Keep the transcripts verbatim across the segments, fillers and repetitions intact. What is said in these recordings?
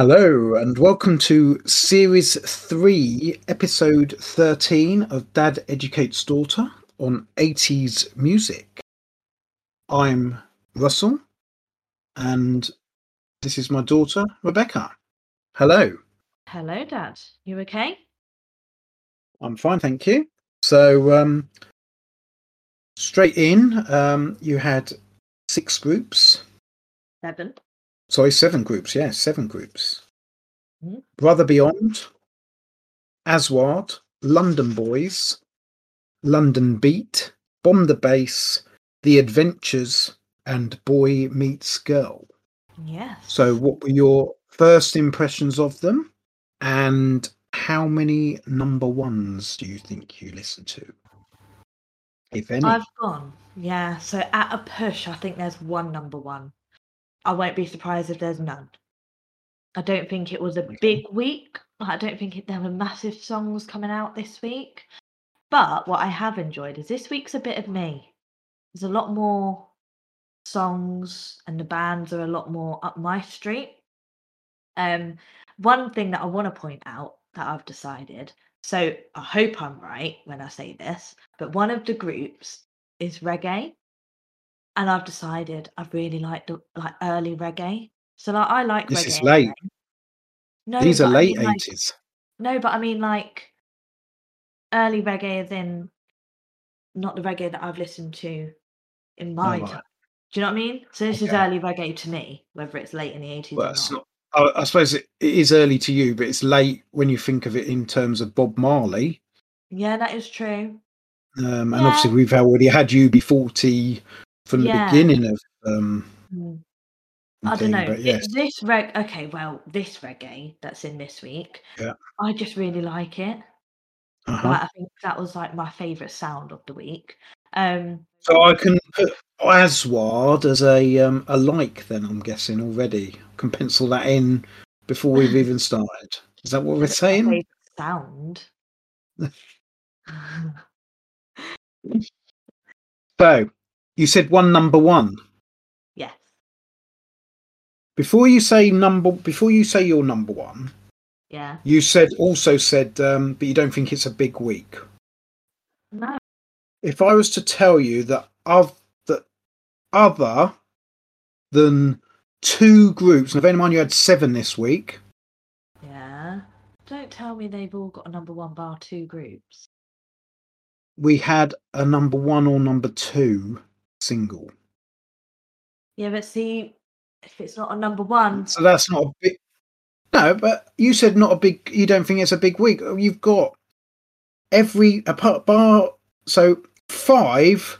Hello and welcome to Series three, Episode thirteen of Dad Educates Daughter on eighties Music. I'm Russell and this is my daughter, Rebecca. Hello. Hello, Dad. You okay? I'm fine, thank you. So, um, straight in, um, you had six groups. Seven. Sorry, seven groups, yes, yeah, seven groups. Mm-hmm. Brother Beyond, Aswad, London Boys, London Beat, Bomb the Bass, The Adventures, and Boy Meets Girl. Yes. So what were your first impressions of them? And how many number ones do you think you listened to? If any. I've gone, yeah. So at a push, I think there's one number one. I won't be surprised if there's none. I don't think it was a big week. I don't think it, there were massive songs coming out this week. But what I have enjoyed is this week's a bit of me. There's a lot more songs and the bands are a lot more up my street. Um, one thing that I want to point out that I've decided, so I hope I'm right when I say this, but one of the groups is reggae. And I've decided I really like the like early reggae. So like I like this reggae. This is late. No, these are late I mean, eighties. Like, no, but I mean like early reggae as in not the reggae that I've listened to in my oh, right. time. Do you know what I mean? So this okay. is early reggae to me, whether it's late in the eighties well, or not. not I, I suppose it, it is early to you, but it's late when you think of it in terms of Bob Marley. Yeah, that is true. Um, and yeah. obviously we've already had U B forty... From the yeah. beginning of, um, I don't know. Yes. This reg, okay. Well, this reggae that's in this week, yeah. I just really like it. Uh-huh. Like, I think that was like my favourite sound of the week. Um, so I can put Aswad as a um, a like. Then I'm guessing already I can pencil that in before we've even started. Is that what we're saying? My favourite sound. So. You said one number one. Yes. Before you say number, before you say your number one. Yeah. You said also said, um, but you don't think it's a big week. No. If I was to tell you that of that other than two groups, now bear in mind you had seven this week. Yeah. Don't tell me they've all got a number one bar two groups. We had a number one or number two. Single. Yeah, but see, if it's not a number one, so that's not a big. No, but you said not a big. You don't think it's a big week. You've got every apart bar. So five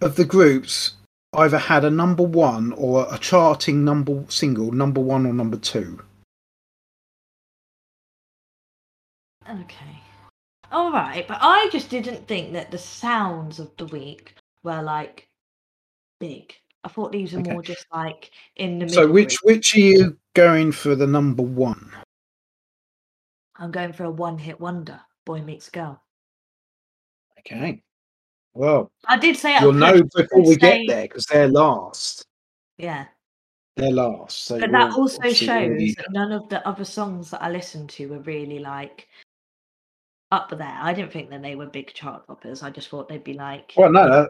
of the groups either had a number one or a charting number single, number one or number two. Okay, all right, but I just didn't think that the sounds of the week were like. Big. I thought these were okay. more just like in the middle. So which group. Which are you going for the number one? I'm going for a one-hit wonder, Boy Meets Girl. Okay. Well, I did say you'll know before we say... get there because they're last. Yeah. They're last. So but that also shows really... that none of the other songs that I listened to were really like up there. I didn't think that they were big chart poppers. I just thought they'd be like. Well, no. no.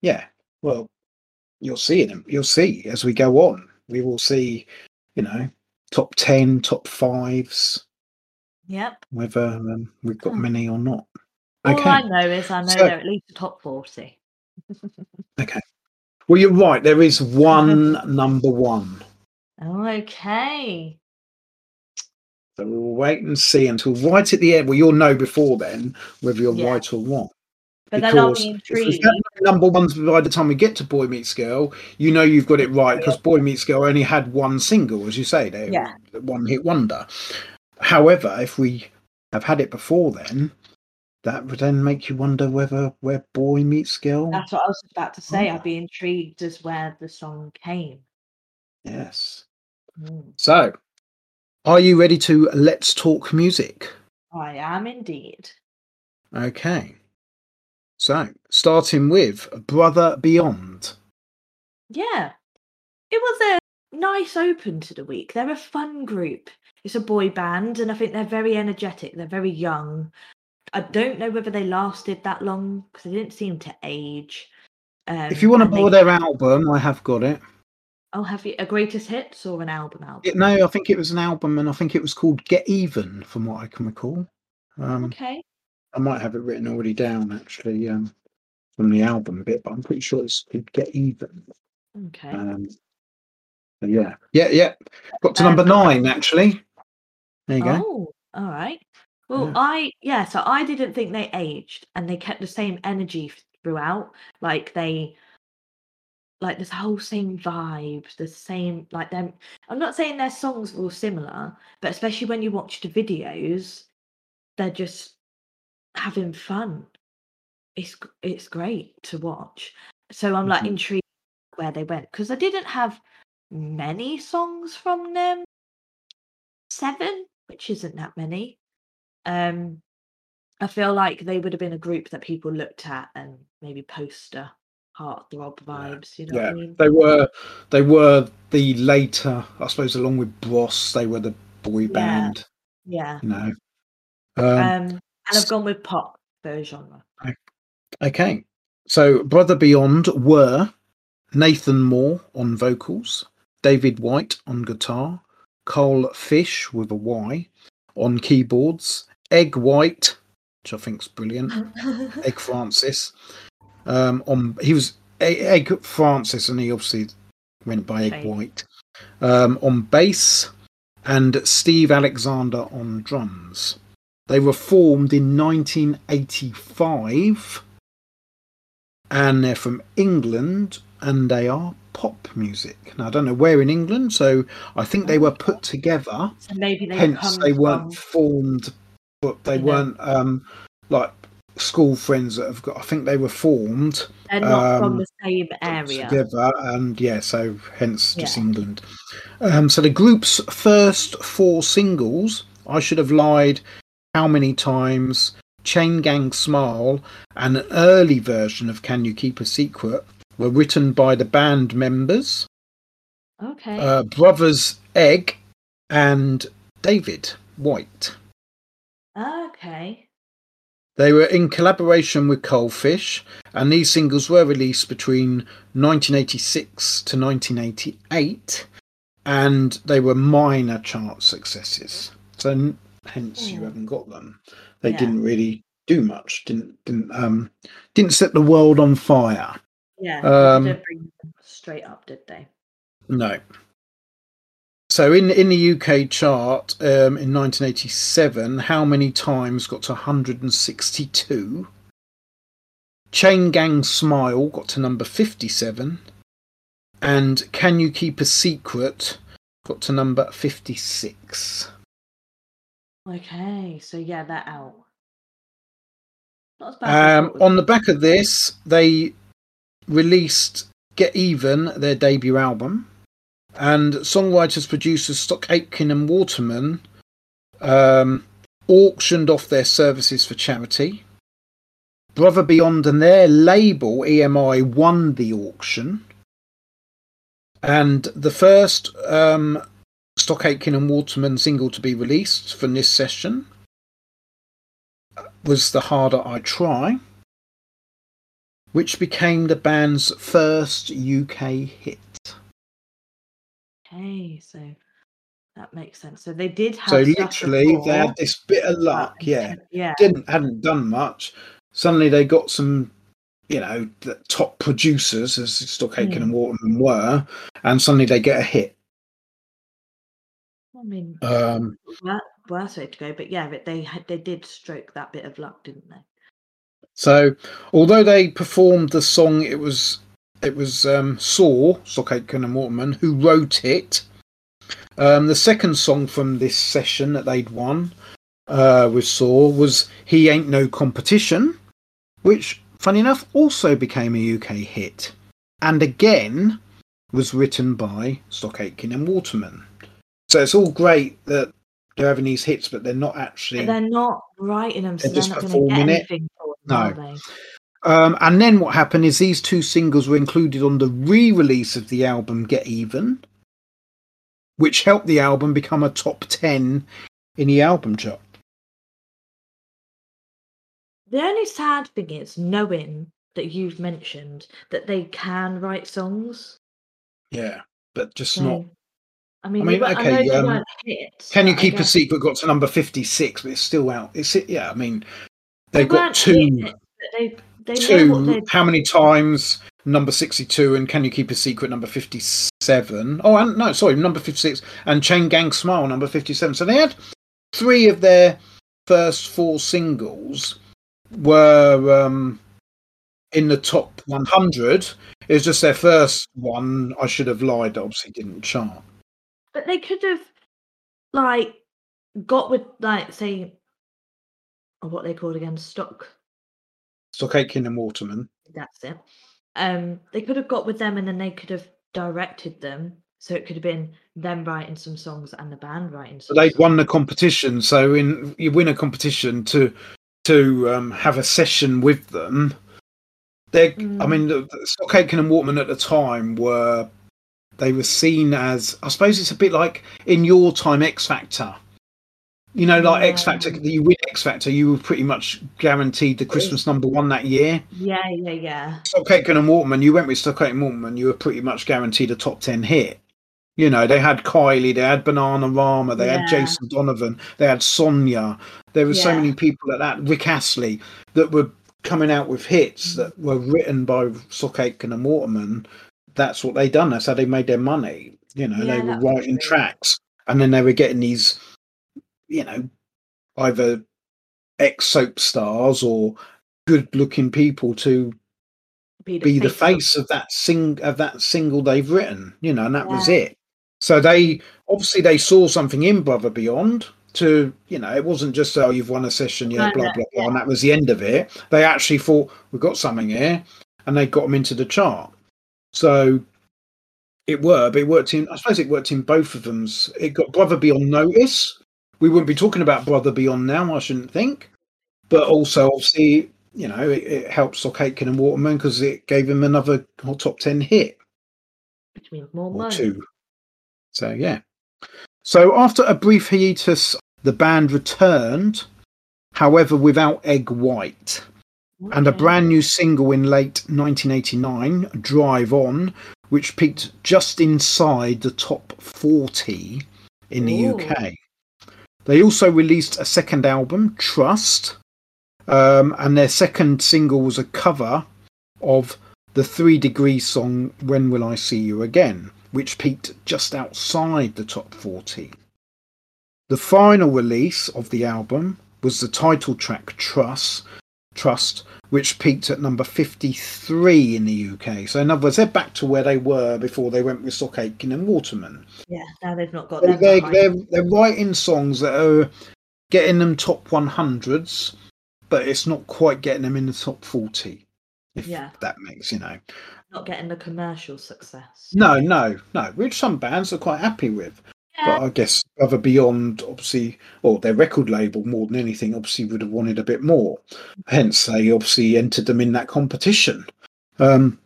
Yeah, well, you'll see them. You'll see as we go on. We will see, you know, top ten, top fives. Yep. Whether um, we've got many or not. Okay. All I know is I know so, they're at least top forty. Okay. Well, you're right. There is one number one. Oh, okay. So we'll wait and see until right at the end. Well, you'll know before then whether you're yeah. right or wrong. But because then I'll be intrigued. Number ones by the time we get to Boy Meets Girl, you know you've got it right because yeah. Boy Meets Girl only had one single, as you say, they yeah. one hit wonder. However, if we have had it before then, that would then make you wonder whether where Boy Meets Girl. That's what I was about to say. Oh. I'd be intrigued as where the song came. Yes. Mm. So, are you ready to Let's Talk Music? I am indeed. Okay. So, starting with Brother Beyond. Yeah. It was a nice open to the week. They're a fun group. It's a boy band, and I think they're very energetic. They're very young. I don't know whether they lasted that long because they didn't seem to age. Um, if you want to borrow they... their album, I have got it. Oh, have you? A greatest hits or an album? album? It, no, I think it was an album, and I think it was called Get Even, from what I can recall. Um, okay. I might have it written already down, actually, um, from the album bit, but I'm pretty sure it's called Get Even. Okay. Um, yeah, yeah, yeah. Got to um, number nine, actually. There you oh, go. Oh, all right. Well, yeah. I, yeah, so I didn't think they aged, and they kept the same energy throughout. Like, they, like, this whole same vibe, the same, like, them. I'm not saying their songs were all similar, but especially when you watch the videos, they're just having fun. It's, it's great to watch. So I'm, mm-hmm. like, intrigued where they went, because I didn't have many songs from them. Seven, which isn't that many. Um, I feel like they would have been a group that people looked at and maybe poster, heartthrob vibes, you know yeah. what I mean? They were, they were the later, I suppose, along with Bros, they were the boy yeah. band. Yeah. You know. Um, um, and I've gone with pop for genre. Okay. So Brother Beyond were Nathan Moore on vocals, David White on guitar, Carl Fish with a Y on keyboards, Egg White, which I think's brilliant. Egg Francis. Um, on he was Egg Francis, and he obviously went by Egg White. Um, on bass, and Steve Alexander on drums. They were formed in nineteen eighty-five, and they're from England, and they are pop music. Now I don't know where in England, so I think they were put together. So maybe they hence they weren't formed, but they weren't um, like school friends that have got. I think they were formed. They're not um, from the same area. Together, and yeah, so hence just yeah. England. Um, so the group's first four singles, I Should Have Lied, How Many Times, Chain Gang Smile, and an early version of Can You Keep a Secret, were written by the band members, okay, uh, brothers Egg and David White. Okay. They were in collaboration with Carl Fish, and these singles were released between nineteen eighty-six to nineteen eighty-eight, and they were minor chart successes. So hence mm. you haven't got them. They yeah. didn't really do much. Didn't didn't um didn't set the world on fire. Yeah, um, they didn't bring them straight up, did they? No. So in, in the U K chart um, in nineteen eighty-seven, How Many Times got to one hundred sixty-two. Chain Gang Smile got to number fifty-seven. And Can You Keep a Secret got to number fifty-six. Okay, so yeah, they're out. Not as bad. Um, on the back of this, they released Get Even, their debut album, and songwriters producers Stock Aitken and Waterman um, auctioned off their services for charity. Brother Beyond and their label E M I won the auction, and the first um, Stock Aitken and Waterman single to be released from this session was The Harder I Try, which became the band's first U K hit. Okay, so that makes sense. So they did have. So literally, they had this bit of luck. Yeah, yeah. Didn't hadn't done much. Suddenly, they got some, you know, the top producers as Stock Aitken mm. and Waterman were, and suddenly they get a hit. I mean, um, worst way to go, but yeah, but they had, they did stroke that bit of luck, didn't they? So, although they performed the song, it was it was um, Saw, Stock Aitken and Waterman, who wrote it. Um, the second song from this session that they'd won uh, with Saw was He Ain't No Competition, which, funny enough, also became a U K hit. And again, was written by Stock Aitken and Waterman. So it's all great that they're having these hits, but they're not actually... But they're not writing them, so they're, they're not going to get anything it. No. Um, and then what happened is these two singles were included on the re-release of the album Get Even, which helped the album become a top ten in the album chart. The only sad thing is knowing that you've mentioned that they can write songs. Yeah, but just so, not. I mean, I mean, okay. I um, hits, Can You Keep a Secret got to number fifty-six, but it's still out. It's yeah. I mean, they've they got two. Hits, they, they two. How many times? Number sixty-two, and Can You Keep a Secret? Number fifty-seven. Oh, and, no, sorry, number fifty-six, and Chain Gang Smile, number fifty-seven. So they had three of their first four singles were um, in the top one hundred. It was just their first one. I should have lied. Obviously, didn't chart. But they could have, like, got with, like, say, or what they called again, Stock. Stock Aitken and Waterman. That's it. Um, they could have got with them, and then they could have directed them. So it could have been them writing some songs and the band writing songs. They'd won the competition. So in you win a competition to to um, have a session with them. They, mm. I mean, the, the Stock Aitken and Waterman at the time were. They were seen as, I suppose it's a bit like in your time X Factor. You know, like yeah. X Factor, you win X Factor, you were pretty much guaranteed the Christmas number one that year. Yeah, yeah, yeah. Stock Aitken and Waterman, you went with Stock Aitken and Waterman, you were pretty much guaranteed a top ten hit. You know, they had Kylie, they had Bananarama, they yeah. had Jason Donovan, they had Sonia. There were yeah. so many people at that, Rick Astley, that were coming out with hits that were written by Stock Aitken and Waterman. That's what they done. That's how they made their money. You know, yeah, they were writing tracks, and then they were getting these, you know, either ex-soap stars or good-looking people to be the, be the face of that sing of that single they've written. You know, and that yeah. was it. So they obviously they saw something in Brother Beyond. To you know, it wasn't just oh, you've won a session, yeah, blah blah blah, yeah. and that was the end of it. They actually thought we've got something here, and they got them into the chart. So it worked, but it worked in, I suppose it worked in both of them's. It got Brother Beyond notice. We wouldn't be talking about Brother Beyond now, I shouldn't think. But also, obviously, you know, it, it helped Stock Aitken and Waterman because it gave him another top ten hit. Which means more money. Two. So, yeah. So after a brief hiatus, the band returned, however, without Egg White. Okay. And a brand new single in late nineteen eighty-nine, Drive On, which peaked just inside the top forty in the Ooh. U K. They also released a second album, Trust, um, and their second single was a cover of the Three Degrees song, When Will I See You Again, which peaked just outside the top forty. The final release of the album was the title track, Trust, Trust, which peaked at number fifty-three in the U K. So in other words, they're back to where they were before they went with Stock Aitken and Waterman. Yeah, now they've not got so that. They're, they're, they're writing songs that are getting them top one hundreds, but it's not quite getting them in the top forty, if yeah. that makes, you know. Not getting the commercial success. No, no, no, which some bands are quite happy with. But I guess Brother Beyond, obviously, or their record label, more than anything, obviously would have wanted a bit more. Hence, they obviously entered them in that competition. Um,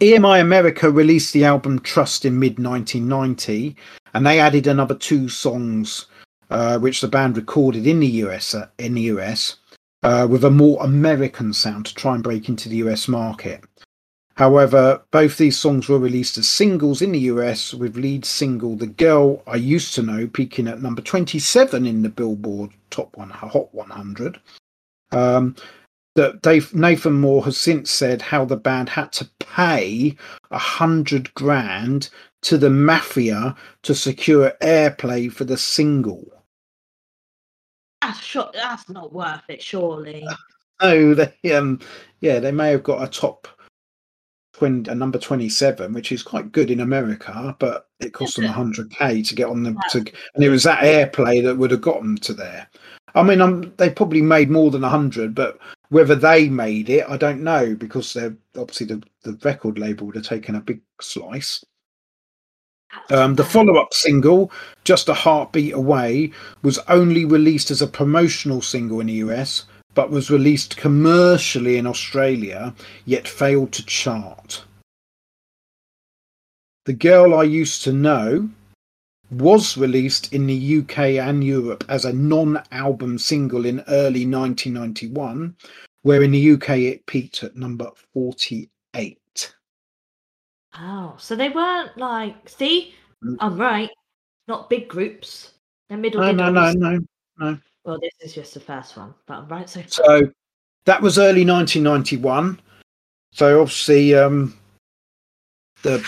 E M I America released the album Trust in mid nineteen ninety, and they added another two songs, uh, which the band recorded in the U S, uh, in the U S uh, with a more American sound to try and break into the U S market. However, both these songs were released as singles in the U S, with lead single The Girl I Used to Know peaking at number twenty-seven in the Billboard Top one, Hot one hundred. Um, that Dave, Nathan Moore has since said how the band had to pay a hundred grand to the mafia to secure airplay for the single. That's, sh- that's not worth it, surely. Oh, they, um, yeah, they may have got a top... a number twenty-seven, which is quite good in America, but it cost them one hundred k to get on the to, and it was that airplay that would have gotten to there. I mean, um, they probably made more than one hundred, but whether they made it, I don't know, because they're obviously the, the record label would have taken a big slice. Um, the follow-up single, Just a Heartbeat Away, was only released as a promotional single in the U S, but was released commercially in Australia, yet failed to chart. The Girl I Used to Know was released in the U K and Europe as a non-album single in early nineteen ninety-one, where in the U K it peaked at number forty-eight. Oh, so they weren't like, see, I'm right, not big groups. They're middle. No, no, no, no, no. Well, this is just the first one, but I'm right. So, so that was early nineteen ninety-one. So obviously, um, the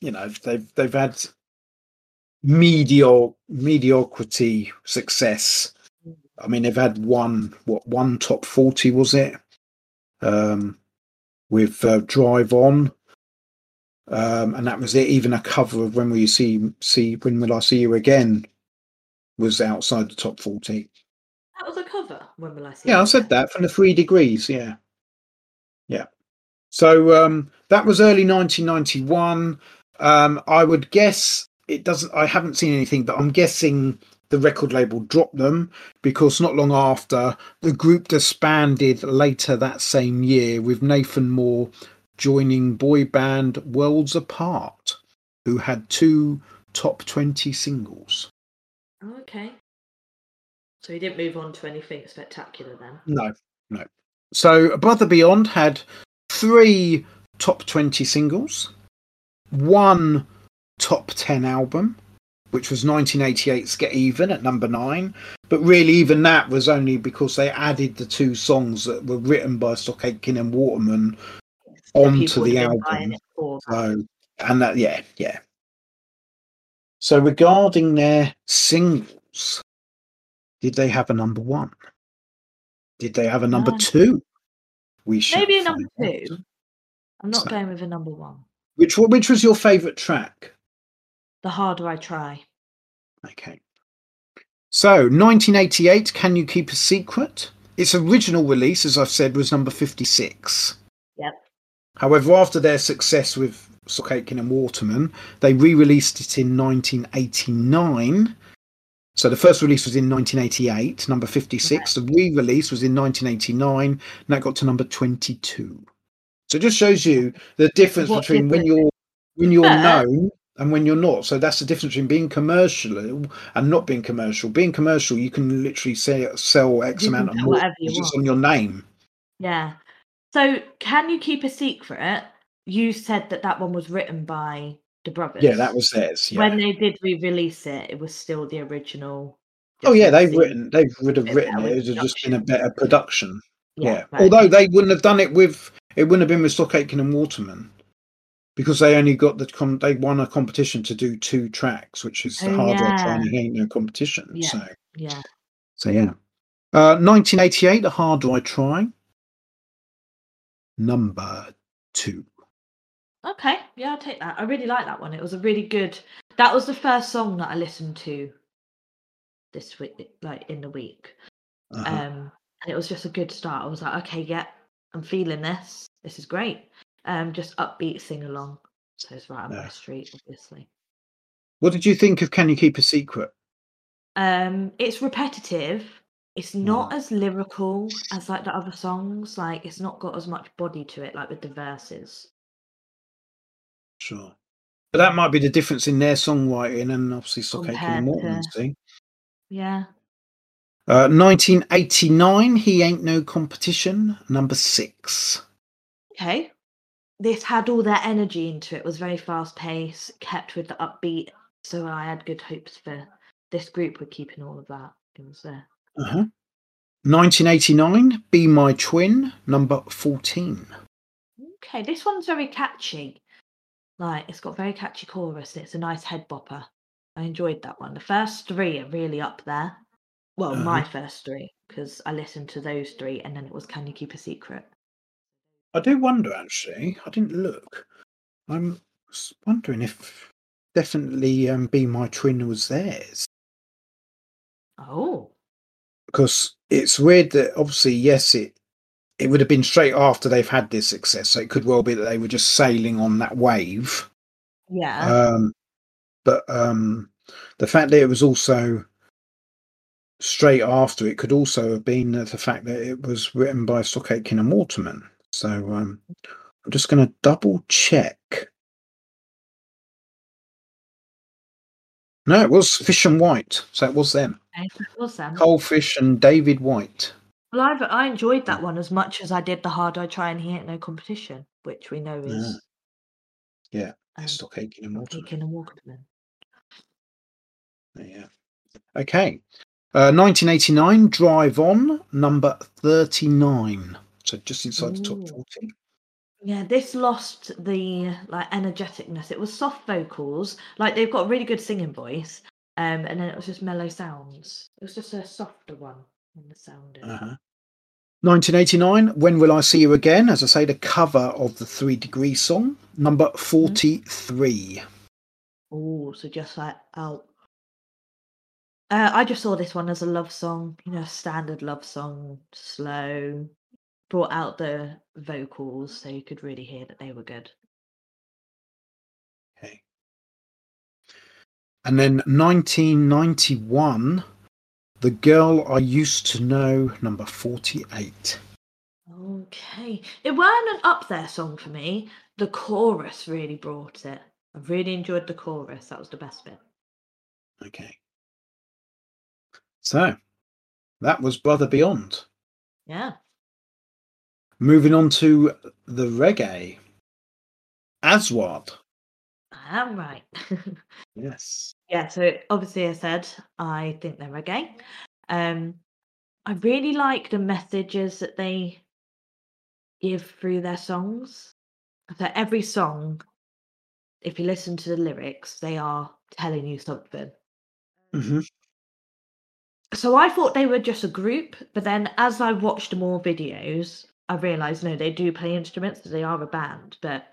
you know they've they've had mediocre mediocrity success. I mean, they've had one what one top forty was it? Um, with uh, Drive On. Um, and that was it. Even a cover of "When Will You See See When Will I See You Again" was outside the top forty. That was a cover. When Will I See? Yeah, you I said again? That from the Three Degrees. Yeah, yeah. So um, that was early nineteen ninety-one. Um, I would guess it doesn't. I haven't seen anything, but I'm guessing the record label dropped them because not long after the group disbanded later that same year with Nathan Moore joining boy band Worlds Apart, who had two top twenty singles. Okay. So he didn't move on to anything spectacular then? No, no. So Brother Beyond had three top twenty singles, one top ten album, which was nineteen eighty-eight's Get Even at number nine. But really, even that was only because they added the two songs that were written by Stock Aitken and Waterman onto the album. So, and that, yeah, yeah. So, regarding their singles, did they have a number one? Did they have a number no. two? We should maybe a number two. Out. I'm not so, going with a number one. Which which was your favourite track? The Harder I Try. Okay. So, nineteen eighty-eight, Can You Keep a Secret? Its original release, as I've said, was number fifty-six. Yep. However, after their success with Stock Aitken and Waterman, they re-released it in nineteen eighty-nine. So the first release was in nineteen eighty-eight, number fifty-six. Okay. The re-release was in nineteen eighty-nine, and that got to number twenty-two. So it just shows you the difference what between when you're when you're known and when you're not. So that's the difference between being commercial and not being commercial. Being commercial, you can literally say, sell X you amount of more just on your name. Yeah. So, Can You Keep a Secret? You said that that one was written by the brothers. Yeah, that was theirs. Yeah. When they did re-release it, it was still the original. Oh yeah, they've written. They would have written it. It would have just been a better production. Yeah. yeah. Right. Although they wouldn't have done it with. It wouldn't have been with Stock Aitken and Waterman, because they only got the. Com- they won a competition to do two tracks, which is the oh, Hard Rock Try and Ain't No Competition. Yeah. So yeah. So yeah. Uh, nineteen eighty-eight, The Harder I Try. Number two. Okay, yeah, I'll take that. I really like that one. It was a really good. That was the first song that I listened to this week, like in the week. Uh-huh. Um, and it was just a good start. I was like, okay, yeah, I'm feeling this. This is great. Um, just upbeat sing along. So it's right on yeah. my street, obviously. What did you think of Can You Keep a Secret? Um, it's repetitive. It's not as lyrical as like the other songs. Like it's not got as much body to it, like with the verses. Sure, but that might be the difference in their songwriting and obviously Stock Aitken and Waterman. To... Yeah. Uh, nineteen eighty-nine, He Ain't No Competition, number six. Okay, this had all their energy into it. It was very fast paced, kept with the upbeat. So I had good hopes for this group with keeping all of that. It was there. Uh-huh. nineteen eighty-nine, Be My Twin, number fourteen. Okay, this one's very catchy. Like, it's got a very catchy chorus. It's a nice head bopper. I enjoyed that one. The first three are really up there. Well, uh-huh. my first three, because I listened to those three, and then it was Can You Keep a Secret? I do wonder, actually. I didn't look. I'm wondering if definitely um, Be My Twin was theirs. Oh. Because it's weird that obviously, yes, it it would have been straight after they've had this success. So it could well be that they were just sailing on that wave. Yeah. Um, but um, the fact that it was also straight after, it could also have been the fact that it was written by Stock Aitken and Waterman. So um, I'm just going to double check. No, it was Fish and White. So that was them. It was them. Carl Fish and David White. Well, I've, I enjoyed that one as much as I did the Hard I Try and He Ain't No Competition, which we know is... Yeah, yeah. Um, Stock Aitken and Waterman. Aitken and Waterman. Yeah. Okay. Uh, nineteen eighty-nine, Drive On, number thirty-nine. So just inside Ooh. the top forty. Yeah, this lost the like energeticness. It was soft vocals. Like, they've got a really good singing voice. Um, and then it was just mellow sounds. It was just a softer one in the sound. Uh-huh. nineteen eighty-nine, When Will I See You Again? As I say, the cover of the Three Degrees song, number forty-three. Oh, so just like out. Uh, I just saw this one as a love song, you know, standard love song, slow. Brought out the vocals so you could really hear that they were good. Okay. And then nineteen ninety-one, The Girl I Used to Know, number forty-eight. Okay. It weren't an up there song for me. The chorus really brought it. I really enjoyed the chorus. That was the best bit. Okay. So that was Brother Beyond. Yeah. Moving on to the reggae, Aswad. All right. Yes. Yeah, so obviously I said I think they're reggae. Um, I really like the messages that they give through their songs. So every song, if you listen to the lyrics, they are telling you something. Mm-hmm. So I thought they were just a group, but then as I watched more videos... I realised, no, they do play instruments, so they are a band, but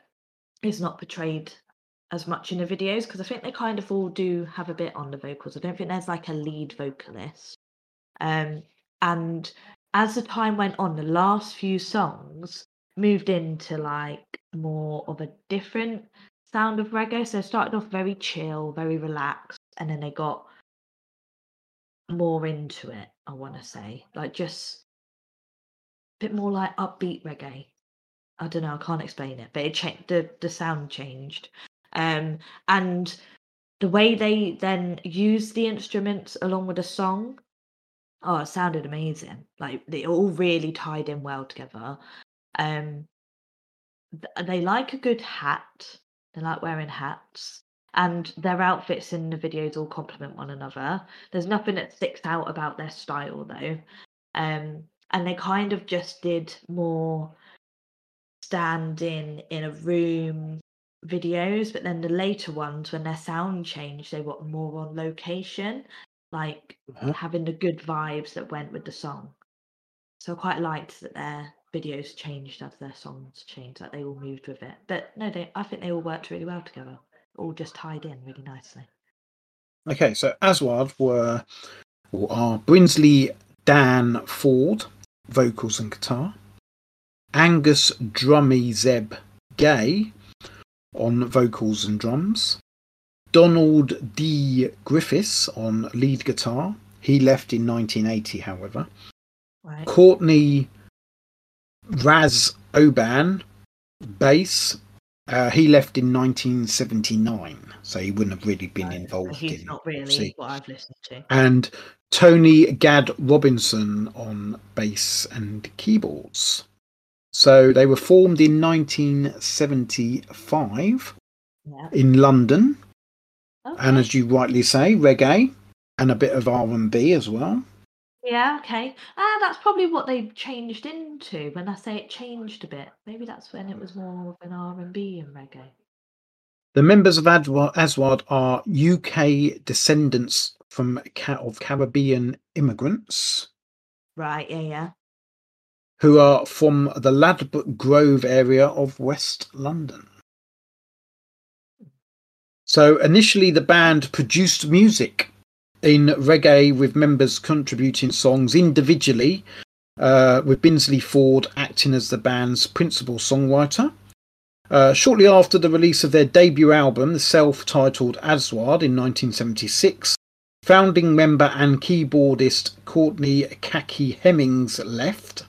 it's not portrayed as much in the videos because I think they kind of all do have a bit on the vocals. I don't think there's like a lead vocalist. Um, and as the time went on, the last few songs moved into like more of a different sound of reggae. So it started off very chill, very relaxed, and then they got more into it, I want to say. Like just... bit more like upbeat reggae. I don't know, I can't explain it, but it changed, the, the sound changed. Um, and the way they then used the instruments along with the song, oh, it sounded amazing. Like, they all really tied in well together. Um, th- they like a good hat. They like wearing hats. And their outfits in the videos all complement one another. There's nothing that sticks out about their style, though. Um, And they kind of just did more standing in a room videos. But then the later ones, when their sound changed, they were more on location, like uh-huh. having the good vibes that went with the song. So I quite liked that their videos changed as their songs changed, like they all moved with it. But no, they, I think they all worked really well together, all just tied in really nicely. Okay, so Aswad were, or are, Brinsley Dan Forde, vocals and guitar. Angus Drummy Zeb Gay on vocals and drums. Donald D. Griffiths on lead guitar. He left in nineteen eighty, however. Right. Courtney Raz Oban, bass. Uh, he left in nineteen seventy-nine, so he wouldn't have really been involved. He's in He's not really obviously. What I've listened to. And Tony Gadd Robinson on bass and keyboards. So they were formed in nineteen seventy-five yeah. in London. Okay. And as you rightly say, reggae and a bit of R and B as well. Yeah, okay. Ah, that's probably what they changed into. When I say it changed a bit, maybe that's when it was more of an R and B and reggae. The members of Aswad are U K descendants from of Caribbean immigrants. Right, yeah, yeah. Who are from the Ladbroke Grove area of West London. So initially the band produced music in reggae, with members contributing songs individually, uh, with Brinsley Forde acting as the band's principal songwriter. Uh, shortly after the release of their debut album, the self-titled Aswad, in nineteen seventy-six, founding member and keyboardist Courtney Khaki Hemmings left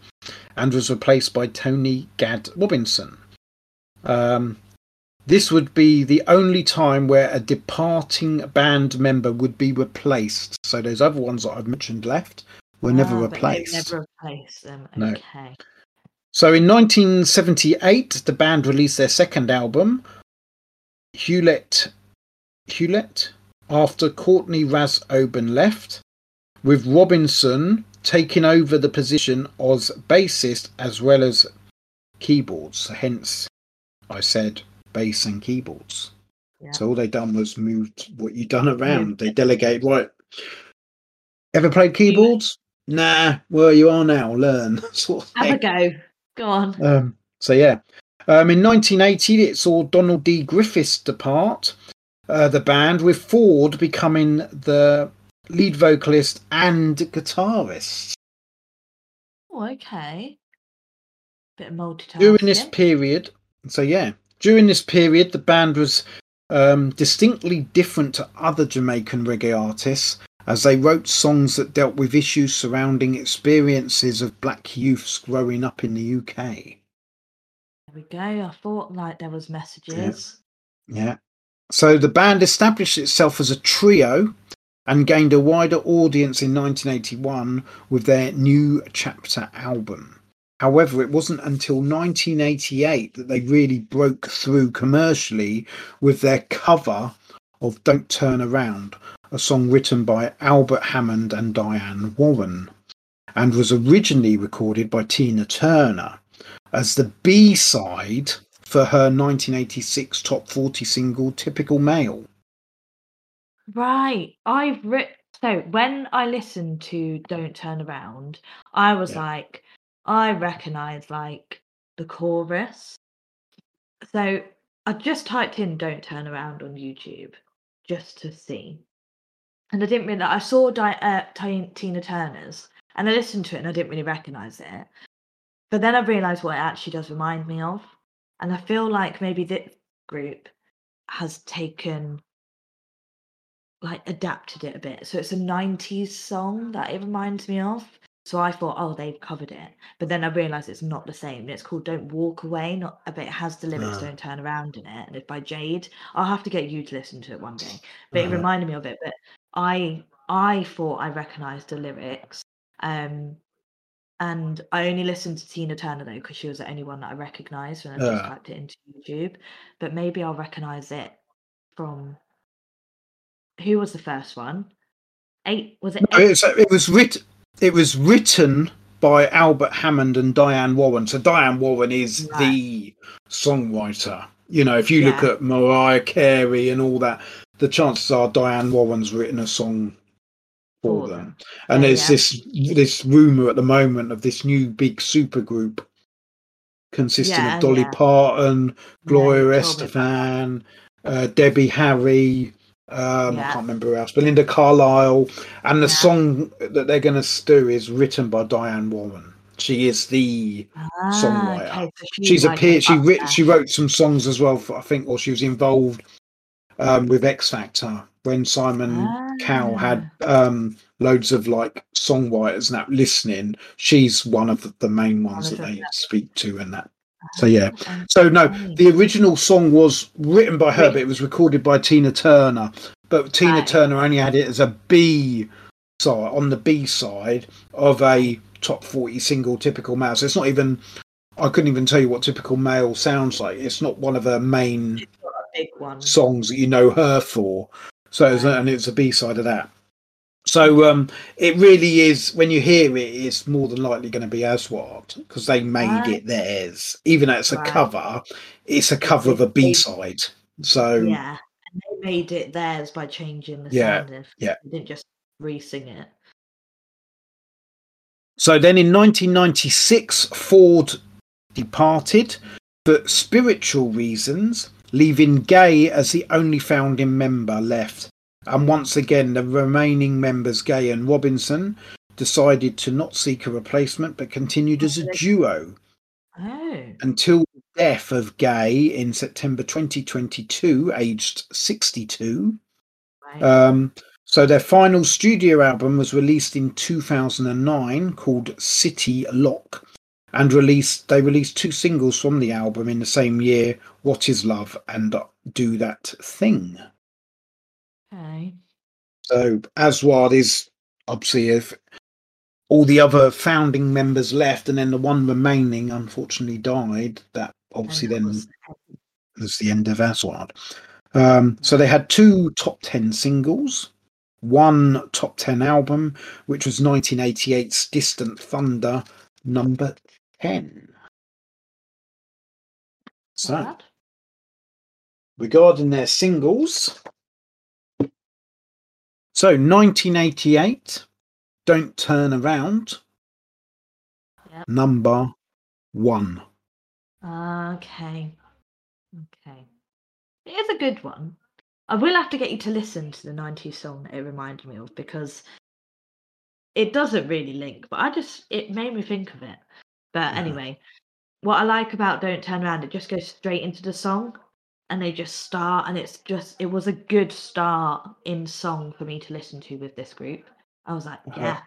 and was replaced by Tony Gadd Robinson. Um, This would be the only time where a departing band member would be replaced. So those other ones that I've mentioned left were oh, never replaced. Never replaced them. Okay. No. So in nineteen seventy-eight, the band released their second album, Hewlett, Hewlett, after Courtney Raz Oban left, with Robinson taking over the position as bassist as well as keyboards. Hence, I said bass and keyboards. Yeah. So all they done was moved what you done around. They delegate. Right. Ever played keyboards? Nah. Well, you are now. Learn. Sort of thing. Have a go. Go on. Um, so yeah. Um, in nineteen eighty, it saw Donald D. Griffiths depart uh, the band, with Forde becoming the lead vocalist and guitarist. Oh, okay. Bit of multitasking. During this period. So yeah. During this period, the band was um, distinctly different to other Jamaican reggae artists, as they wrote songs that dealt with issues surrounding experiences of black youths growing up in the U K. There we go. I thought like there was messages. Yeah. yeah. So the band established itself as a trio and gained a wider audience in nineteen eighty-one with their New Chapter album. However, it wasn't until nineteen eighty-eight that they really broke through commercially with their cover of Don't Turn Around, a song written by Albert Hammond and Diane Warren, and was originally recorded by Tina Turner as the B-side for her nineteen eighty-six top forty single, Typical Male. Right. I've re- So when I listened to Don't Turn Around, I was yeah. like... I recognise, like, the chorus. So I just typed in Don't Turn Around on YouTube just to see. And I didn't really... I saw Di- uh, T- Tina Turner's and I listened to it and I didn't really recognise it. But then I realised what it actually does remind me of. And I feel like maybe this group has taken... like, adapted it a bit. So it's a nineties song that it reminds me of. So I thought, oh, they've covered it. But then I realised it's not the same. It's called Don't Walk Away. Not, but it has the lyrics, uh, Don't Turn Around in it. And it's by Jade. I'll have to get you to listen to it one day. But uh, it reminded me of it. But I I thought I recognised the lyrics. Um, and I only listened to Tina Turner, though, because she was the only one that I recognised when I just uh, typed it into YouTube. But maybe I'll recognise it from... Who was the first one? Eight? Was it eight? It was, it was written... It was written by Albert Hammond and Diane Warren. So Diane Warren is right. the songwriter. You know, if you yeah. look at Mariah Carey and all that, the chances are Diane Warren's written a song for oh, them. And yeah, there's yeah. this this rumour at the moment of this new big supergroup consisting yeah, of Dolly yeah. Parton, Gloria yeah, Estefan, uh, Debbie Harry... Um, yeah. I can't remember who else. Belinda Carlisle, and the yeah. song that they're going to do is written by Diane Warren. She is the ah, songwriter. Okay, so she She's like appeared. She writ, she wrote some songs as well, for, I think, or she was involved um, with X Factor when Simon ah. Cowell had um, loads of like songwriters now listening. She's one of the main ones that they that. speak to, and that. So yeah, so no, the original song was written by her, but it was recorded by Tina Turner. But Tina right. Turner only had it as a B side, on the B side of a top forty single, Typical Male. So it's not even, I couldn't even tell you what Typical Male sounds like. It's not one of her main big one. songs that you know her for. So right. it was, and it's a B side of that. So um, it really is, when you hear it, it's more than likely going to be Aswad, because they made right. it theirs. Even though it's right. a cover, it's a cover of a B-side. So yeah, and they made it theirs by changing the yeah, sound. Yeah, they didn't just re-sing it. So then in nineteen ninety-six, Forde departed for spiritual reasons, leaving Gay as the only founding member left. And once again, the remaining members, Gay and Robinson, decided to not seek a replacement but continued as a duo oh. until the death of Gay in September twenty twenty-two, aged sixty-two. Right. Um, so their final studio album was released in two thousand nine, called City Lock, and released they released two singles from the album in the same year, What Is Love and Do That Thing. Okay. So Aswad is obviously, if all the other founding members left and then the one remaining unfortunately died, that obviously then was the end of Aswad. Um, so they had two top ten singles, one top ten album, which was nineteen eighty-eight's Distant Thunder, number ten. So, what? Regarding their singles, so nineteen eighty-eight, Don't Turn Around, yep. Number one. Okay. Okay. It is a good one. I will have to get you to listen to the nineties song that it reminded me of, because it doesn't really link, but I just, it made me think of it. But yeah. Anyway, what I like about Don't Turn Around, it just goes straight into the song and they just start, and it's just, it was a good start in song for me to listen to with this group. I was like, uh-huh. yeah,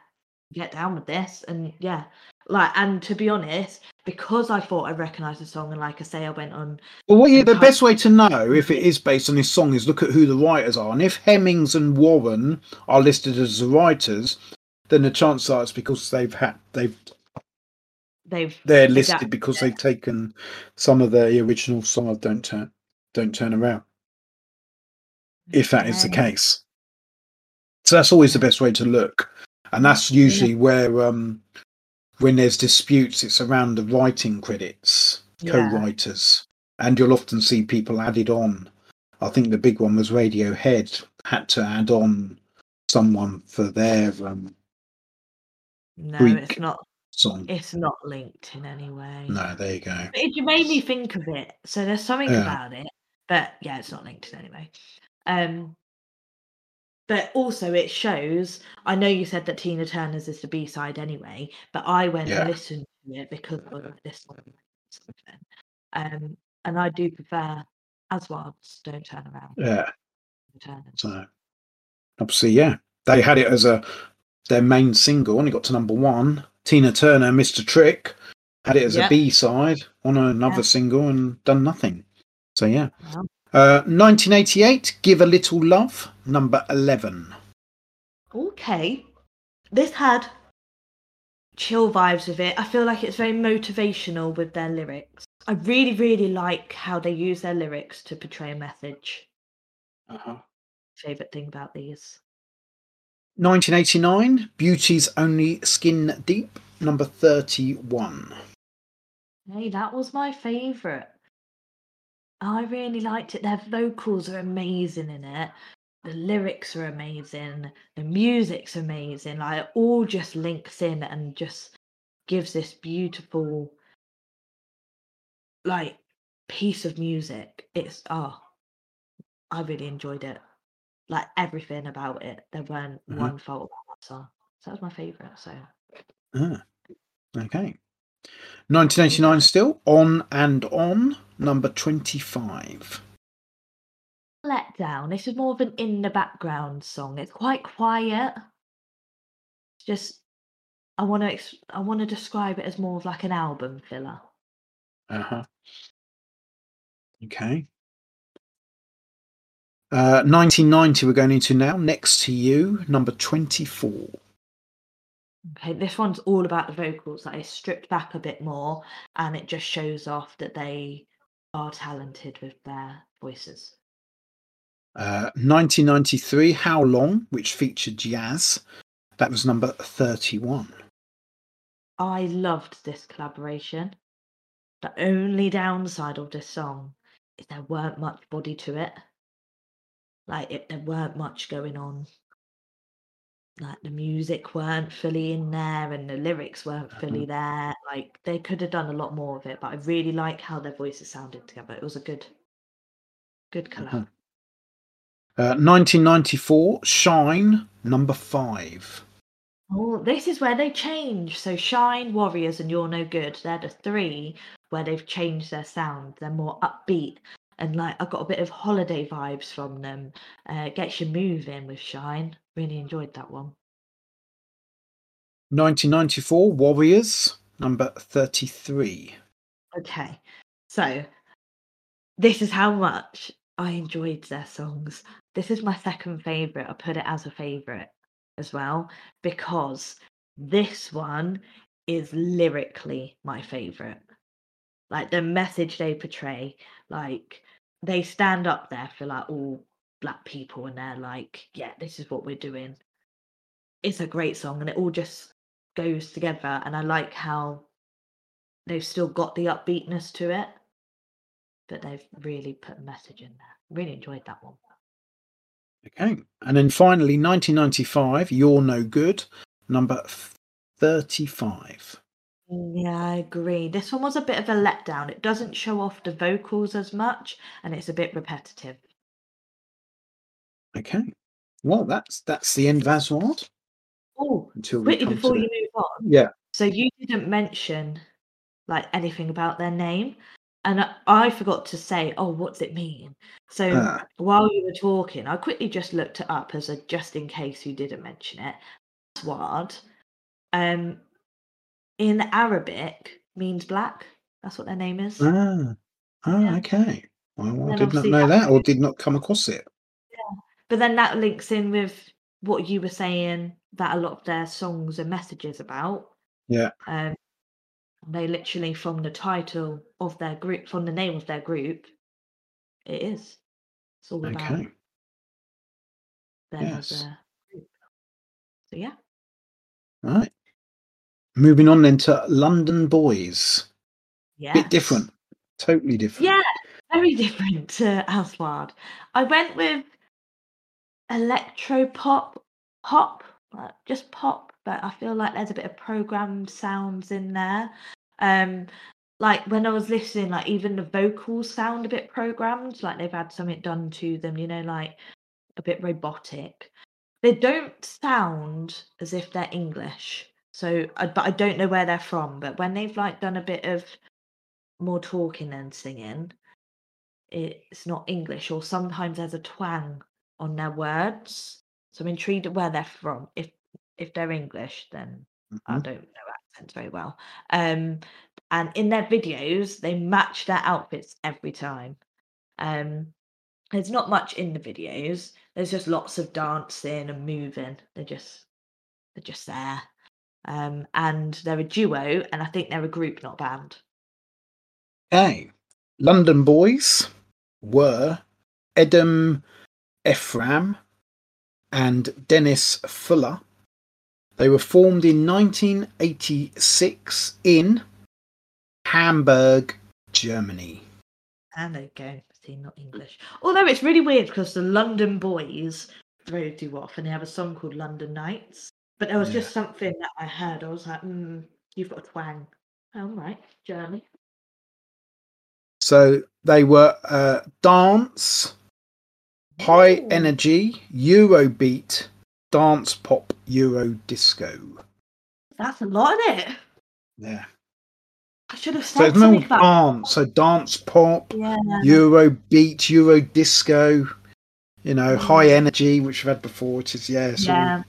get down with this. And yeah, like, and to be honest, because I thought I recognised the song, and like I say, I went on. Well, what, yeah, the typed... best way to know if it is based on this song is look at who the writers are. And if Hemmings and Warren are listed as the writers, then the chances are it's because they've had they've they've they're listed because they've taken some of the original song of Don't Turn Don't Turn Around. Okay. If that is the case, so that's always the best way to look, and that's usually yeah. where. Um, When there's disputes, it's around the writing credits, yeah. co-writers, and you'll often see people added on. I think the big one was Radiohead had to add on someone for their um, no, Greek it's not. Song. It's not linked in any way. No, there you go. It made me think of it, so there's something yeah. about it, but yeah, it's not linked in any way. Um, But also it shows, I know you said that Tina Turner's is the B-side anyway, but I went yeah. and listened to it because of this one. Um, and I do prefer Aswad's Don't Turn Around. Yeah. So, obviously, yeah. They had it as a their main single, and it got to number one. Tina Turner, Mister Trick, had it as yep. a B-side on another yeah. single and done nothing. So, yeah. Wow. Uh, nineteen eighty-eight, Give a Little Love, number eleven. Okay. This had chill vibes with it. I feel like it's very motivational with their lyrics. I really, really like how they use their lyrics to portray a message. Uh-huh. Favourite thing about these. nineteen eighty-nine, Beauty's Only Skin Deep, number thirty-one. Hey, that was my favourite. I really liked it. Their vocals are amazing in it. The lyrics are amazing. The music's amazing. Like, it all just links in and just gives this beautiful, like, piece of music. It's, oh, I really enjoyed it. Like, everything about it. There weren't mm-hmm. one fault about that song. So that was my favourite, so. Ah, okay. nineteen eighty-nine still, On and On, number twenty-five. Let Down. This is more of an in the background song. It's quite quiet. It's just, I want to ex- I want to describe it as more of like an album filler. Uh-huh. Okay. Uh, nineteen ninety we're going into now. Next to You, number twenty-four. Okay, this one's all about the vocals that is stripped back a bit more, and it just shows off that they are talented with their voices. Uh, nineteen ninety-three, How Long, which featured Jazz. That was number thirty-one. I loved this collaboration. The only downside of this song is there weren't much body to it. Like, it, there weren't much going on. Like, the music weren't fully in there and the lyrics weren't fully there. Like, they could have done a lot more of it, but I really like how their voices sounded together. It was a good, good collab. Uh, nineteen ninety-four, Shine, number five. Oh, this is where they change. So Shine, Warriors and You're No Good, they're the three where they've changed their sound. They're more upbeat. And, like, I got a bit of holiday vibes from them. Uh, Gets You Moving with Shine. Really enjoyed that one. nineteen ninety-four, Warriors. number thirty-three. Okay, so this is how much I enjoyed their songs. This is my second favourite. I put it as a favourite as well, because this one is lyrically my favourite. Like, the message they portray, like, they stand up there for, like, all black people, and they're like, yeah, this is what we're doing. It's a great song, and it all just goes together, and I like how they've still got the upbeatness to it, but they've really put a message in there. Really enjoyed that one. Okay, and then finally, nineteen ninety-five, You're No Good, number thirty-five. Yeah, I agree. This one was a bit of a letdown. It doesn't show off the vocals as much, and it's a bit repetitive. Okay. Well, that's that's the end of Aswad. Oh, quickly before you move on. Yeah. So you didn't mention, like, anything about their name, and I forgot to say, oh, what's it mean? So ah. while you were talking, I quickly just looked it up as a just in case you didn't mention it. Aswad. Um. In Arabic means black. That's what their name is. Ah, oh, yeah. Okay. Well, well I did not know that, or did not come across it. Yeah, but then that links in with what you were saying, that a lot of their songs are messages about. Yeah. Um, they literally, from the title of their group, from the name of their group, it is. It's all about. Okay. Them yes. as a group. So yeah. All right. Moving on then to London Boys. Yeah. Bit different. Totally different. Yeah, very different to Aswad. I went with electro pop, pop, just pop, but I feel like there's a bit of programmed sounds in there. Um, like when I was listening, like even the vocals sound a bit programmed, like they've had something done to them, you know, like a bit robotic. They don't sound as if they're English. So, but I don't know where they're from. But when they've like done a bit of more talking and singing, it's not English. Or sometimes there's a twang on their words. So I'm intrigued at where they're from. If if they're English, then mm-hmm. I don't know accents very well. Um, and in their videos, they match their outfits every time. Um, there's not much in the videos. There's just lots of dancing and moving. They're just they're just there. Um, and they're a duo, and I think they're a group, not band. Okay. London Boys were Edom Ephraim and Dennis Fuller. They were formed in nineteen eighty-six in Hamburg, Germany. And there you go. See, not English. Although it's really weird because the London Boys rode you off, and they have a song called London Nights. But there was yeah. just something that I heard. I was like, mm, you've got a twang. All right, Germany. So they were uh, dance, high Ooh. energy, Eurobeat, dance pop, Euro disco. That's a lot, isn't it? Yeah. I should have said so something about dance. So dance pop, yeah. Eurobeat, Euro disco, you know, mm. high energy, which we've had before. It is, yeah. So yeah.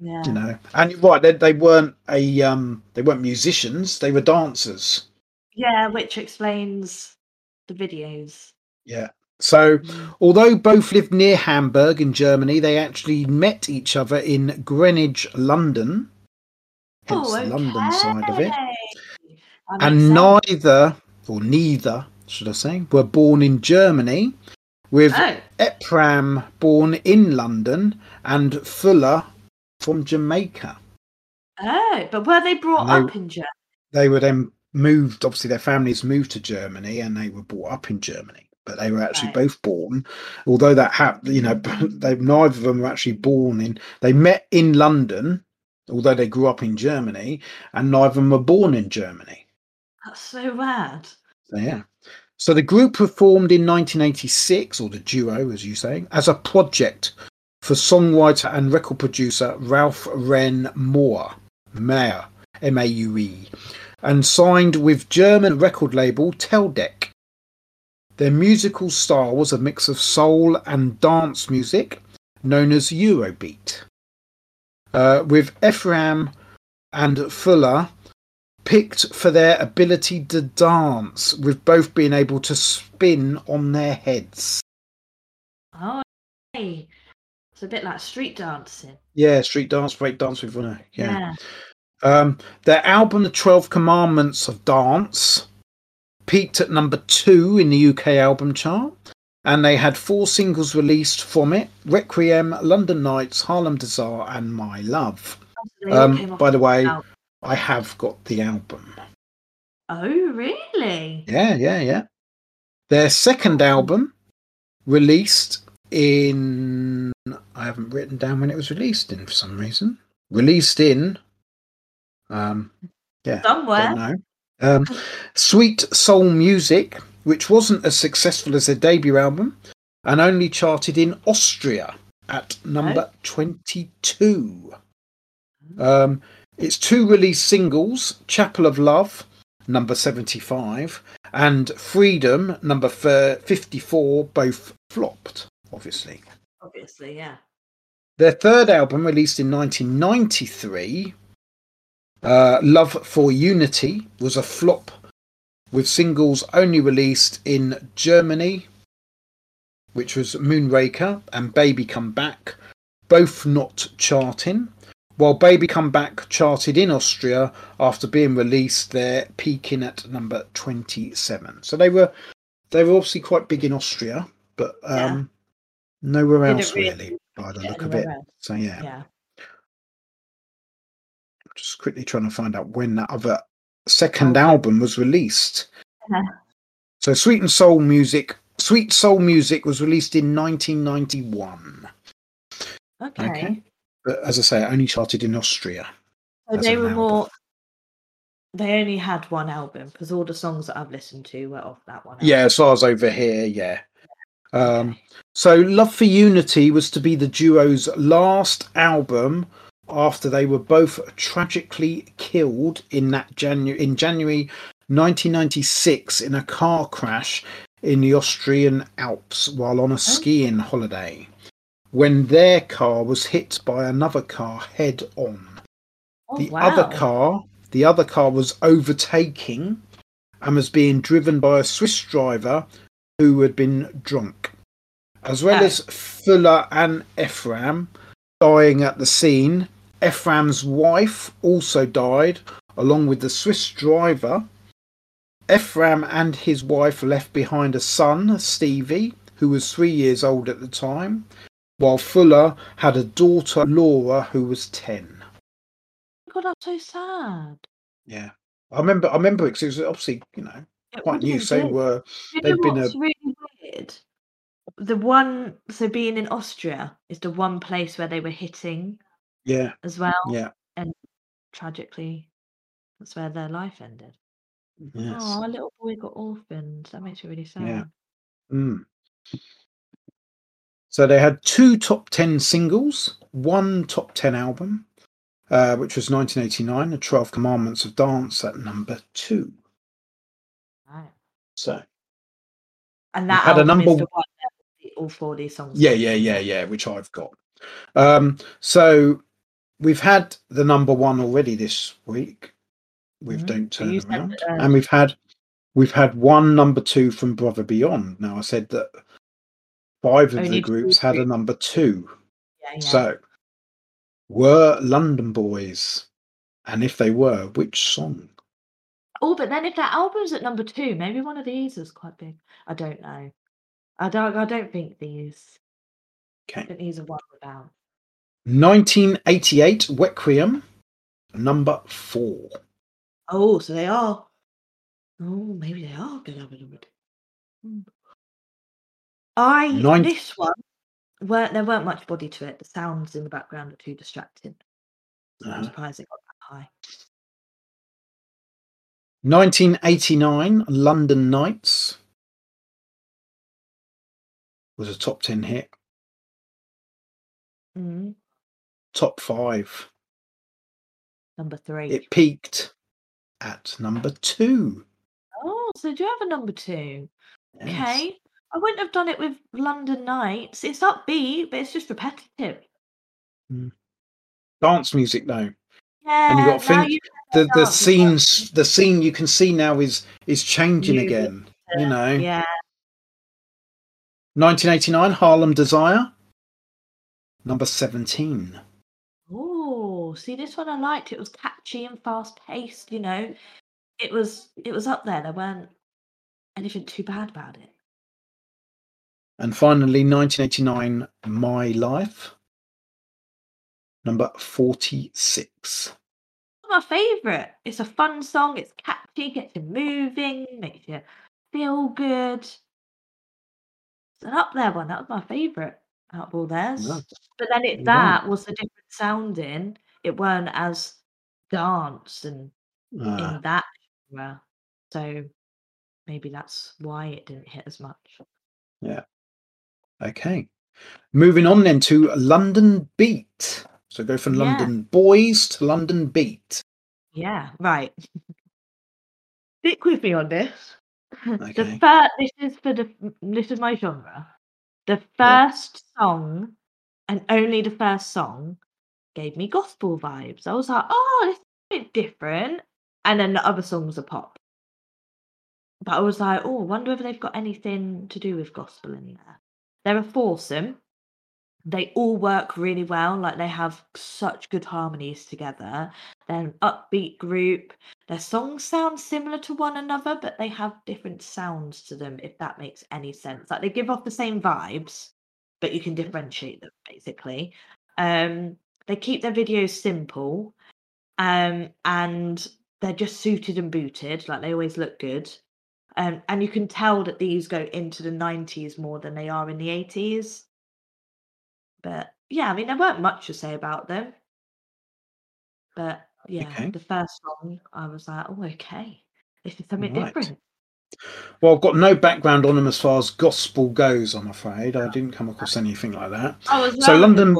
Yeah. You know, and you're right, they, they weren't a um, they weren't musicians; they were dancers. Yeah, which explains the videos. Yeah. So, mm. although both lived near Hamburg in Germany, they actually met each other in Greenwich, London. Hence oh, okay. the London side of it. And sense. neither, or neither, should I say, were born in Germany. With oh. Ephraim born in London and Fuller. From Jamaica. Oh, but were they brought they, up in Germany? They were then moved, obviously their families moved to Germany and they were brought up in Germany, but they were actually right. both born, although that happened, you know, they neither of them were actually born in, they met in London, although they grew up in Germany, and neither of them were born in Germany. That's so bad. So, yeah. So the group were formed in nineteen eighty-six, or the duo, as you say, as a project for songwriter and record producer Ralph Ren Moore, Mayer, M A U E, and signed with German record label Teldec. Their musical style was a mix of soul and dance music, known as Eurobeat, uh, with Ephraim and Fuller picked for their ability to dance, with both being able to spin on their heads. Oh, hey. It's a bit like street dancing. Yeah, street dance, break dance with one. Yeah. yeah. Um, their album, The Twelve Commandments of Dance, peaked at number two in the U K album chart. And they had four singles released from it: Requiem, London Nights, Harlem Bazaar, and My Love. Um, by the way, I have got the album. Oh, really? Yeah, yeah, yeah. Their second album, released in... I haven't written down when it was released in for some reason. Released in... Um, yeah, somewhere. I don't know. Um, Sweet Soul Music, which wasn't as successful as their debut album, and only charted in Austria at number twenty-two. Um, it's two release singles: Chapel of Love, number seventy-five, and Freedom, number fifty-four, both flopped, obviously. Obviously, yeah. Their third album, released in nineteen ninety-three, uh, Love for Unity, was a flop, with singles only released in Germany, which was Moonraker and Baby Come Back, both not charting, while Baby Come Back charted in Austria after being released there, peaking at number twenty-seven. So they were they were obviously quite big in Austria, but um, yeah. nowhere else really, really by the look of it. Else. So yeah. yeah. I'm just quickly trying to find out when that other second album was released. Yeah. So Sweet and Soul Music, Sweet Soul Music was released in nineteen ninety-one. Okay. okay. But as I say, it only charted in Austria. So they were more, they only had one album, because all the songs that I've listened to were off that one album. Yeah, as far as over here, yeah. Um, so Love for Unity was to be the duo's last album, after they were both tragically killed in that Janu- in January nineteen ninety-six in a car crash in the Austrian Alps while on a skiing holiday, when their car was hit by another car head on. Oh, the wow. other car, the other car was overtaking and was being driven by a Swiss driver who had been drunk, as well oh. as Fuller and Ephraim dying at the scene. Ephraim's wife also died, along with the Swiss driver. Ephraim and his wife left behind a son, Stevie, who was three years old at the time, while Fuller had a daughter, Laura, who was ten. God, that's so sad. Yeah, I remember. I remember it, because it was obviously, you know, it quite new. So were uh, they've been a really weird. The one, so being in Austria is the one place where they were hitting. Yeah, as well. Yeah, and tragically, that's where their life ended. Yes. Oh, our little boy got orphaned. That makes me really sad. Yeah. Mm. So they had two top ten singles, one top ten album, uh, which was nineteen eighty-nine, The Twelve Commandments of Dance, at number two. Right. So. And that had a number one. All four of these songs. Yeah, yeah, yeah, yeah, which I've got. Um, so. We've had the number one already this week. We've mm-hmm. Don't Turn so Around, said, um... and we've had we've had one number two from Brother Beyond. Now I said that five of Only the groups had a number two. Yeah, yeah. So were London Boys, and if they were, which song? Oh, but then if that album's at number two, maybe one of these was quite big. I don't know. I don't. I don't think these. Okay. I don't think these are one about. nineteen eighty-eight, Requiem, number four. Oh, so they are. Oh, maybe they are going to have a number two. I Nine... this one weren't there weren't much body to it. The sounds in the background are too distracting. So uh-huh. I'm surprised it got that high. nineteen eighty-nine, London Nights was a top ten hit. Mm. Top five. Number three. It peaked at number two. Oh, so do you have a number two? Yes. Okay. I wouldn't have done it with London Nights. It's upbeat, but it's just repetitive. Mm. Dance music, though. Yeah, and you've got to think you the the scenes the scene you can see now is is changing you, again. Uh, you know. Yeah. nineteen eighty-nine, Harlem Desire, number seventeen. Oh, see, this one I liked. It was catchy and fast paced. You know, it was it was up there. There weren't anything too bad about it. And finally, nineteen eighty-nine, My Life, number forty-six. My favourite. It's a fun song. It's catchy, gets you moving, makes you feel good. It's an up there one. That was my favourite out of all theirs. Nice. But then it that nice. was the different sounding. It weren't as dance and ah. in that era. So maybe that's why it didn't hit as much. Yeah. Okay. Moving on then to London Beat. So go from yeah. London Boys to London Beat. Yeah, right. Stick with me on this. Okay. The first, this is for the this is my genre. The first yeah. song, and only the first song, gave me gospel vibes. I was like, oh, this is a bit different. And then the other songs are pop. But I was like, oh, I wonder if they've got anything to do with gospel in there. They're a foursome. They all work really well. Like, they have such good harmonies together. They're an upbeat group. Their songs sound similar to one another, but they have different sounds to them, if that makes any sense. Like, they give off the same vibes, but you can differentiate them, basically. Um, they keep their videos simple. Um, and they're just suited and booted. Like, they always look good. Um, and you can tell that these go into the nineties more than they are in the eighties. But, yeah, I mean, there weren't much to say about them. But, yeah, okay. The first song, I was like, oh, okay. This is something right. different. Well, I've got no background on them as far as gospel goes, I'm afraid. I didn't come across anything like that. I was so London,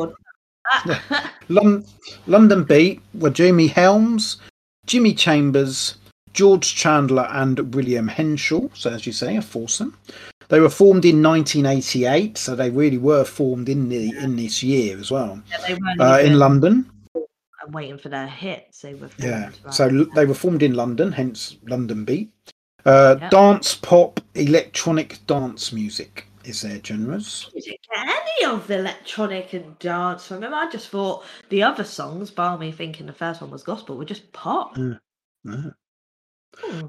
London, London Beat were Jimmy Helms, Jimmy Chambers, George Chandler and William Henshaw, so as you say, a foursome. They were formed in nineteen eighty-eight, so they really were formed in the in this year as well. Yeah, they weren't uh, in London. I'm waiting for their hits. They were formed, yeah, right so now. They were formed in London, hence London Beat. Uh, yep. Dance, pop, electronic dance music is their genres. Is it any of the electronic and dance? Remember, I just thought the other songs, bar me thinking the first one was gospel, were just pop. Mm. Mm.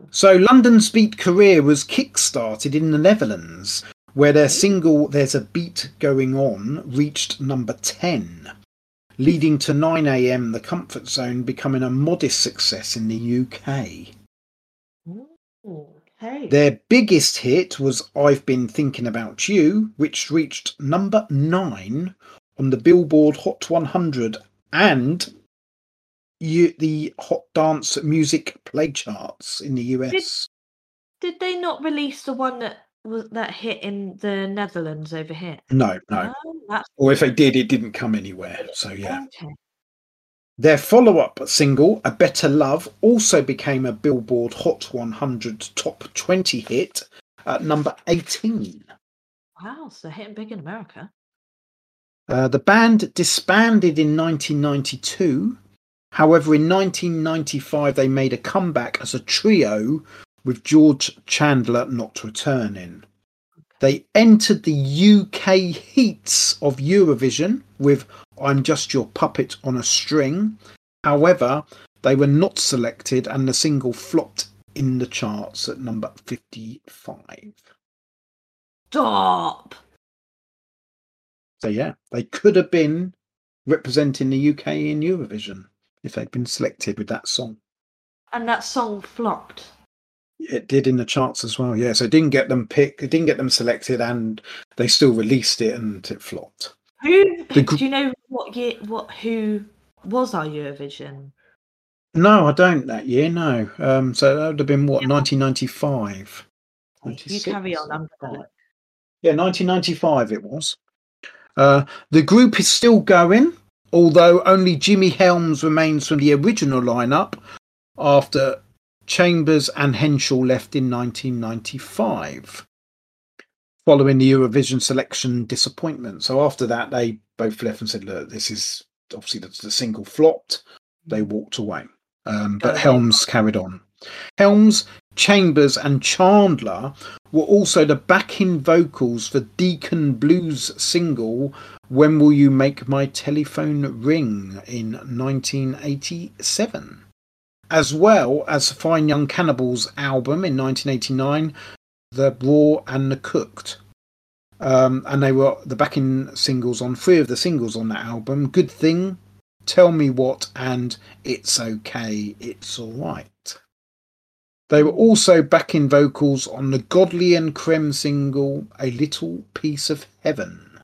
So London's Beat career was kick-started in the Netherlands, where their single There's a Beat Going On reached number ten, leading to nine a m The Comfort Zone becoming a modest success in the U K. Okay. Their biggest hit was I've Been Thinking About You, which reached number nine on the Billboard Hot one hundred and You, the Hot Dance Music Play Charts in the U S. Did, did they not release the one that was that hit in the Netherlands over here? No, no. Oh, or if they did, it didn't come anywhere. So yeah. Okay. Their follow-up single, "A Better Love," also became a Billboard Hot one hundred Top twenty hit at number eighteen. Wow, so hitting big in America. Uh, the band disbanded in nineteen ninety-two. However, in nineteen ninety-five, they made a comeback as a trio with George Chandler not returning. They entered the U K heats of Eurovision with I'm Just Your Puppet on a String. However, they were not selected and the single flopped in the charts at number fifty-five. Stop! So yeah, they could have been representing the U K in Eurovision if they'd been selected with that song. And that song flopped. It did in the charts as well, yeah. So it didn't get them picked, it didn't get them selected, and they still released it and it flopped. Who the, do you know what year what who was our Eurovision? No, I don't that year, no. Um so that would have been what, yeah. nineteen ninety-five. You carry on, I'm gonna look. Yeah, nineteen ninety-five it was. Uh the group is still going, although only Jimmy Helms remains from the original lineup after Chambers and Henshaw left in nineteen ninety-five, following the Eurovision selection disappointment. So after that, they both left and said, look, this is obviously the, the single flopped. they walked away. Um, but Helms carried on. Helms, Chambers and Chandler were also the backing vocals for Deacon Blues' single When Will You Make My Telephone Ring in nineteen eighty-seven, as well as Fine Young Cannibals' album in nineteen eighty-nine, The Raw and the Cooked. Um, and they were the backing singles on three of the singles on that album, Good Thing, Tell Me What, and It's Okay, It's Alright. They were also backing vocals on the Godley and Creme single, A Little Piece of Heaven.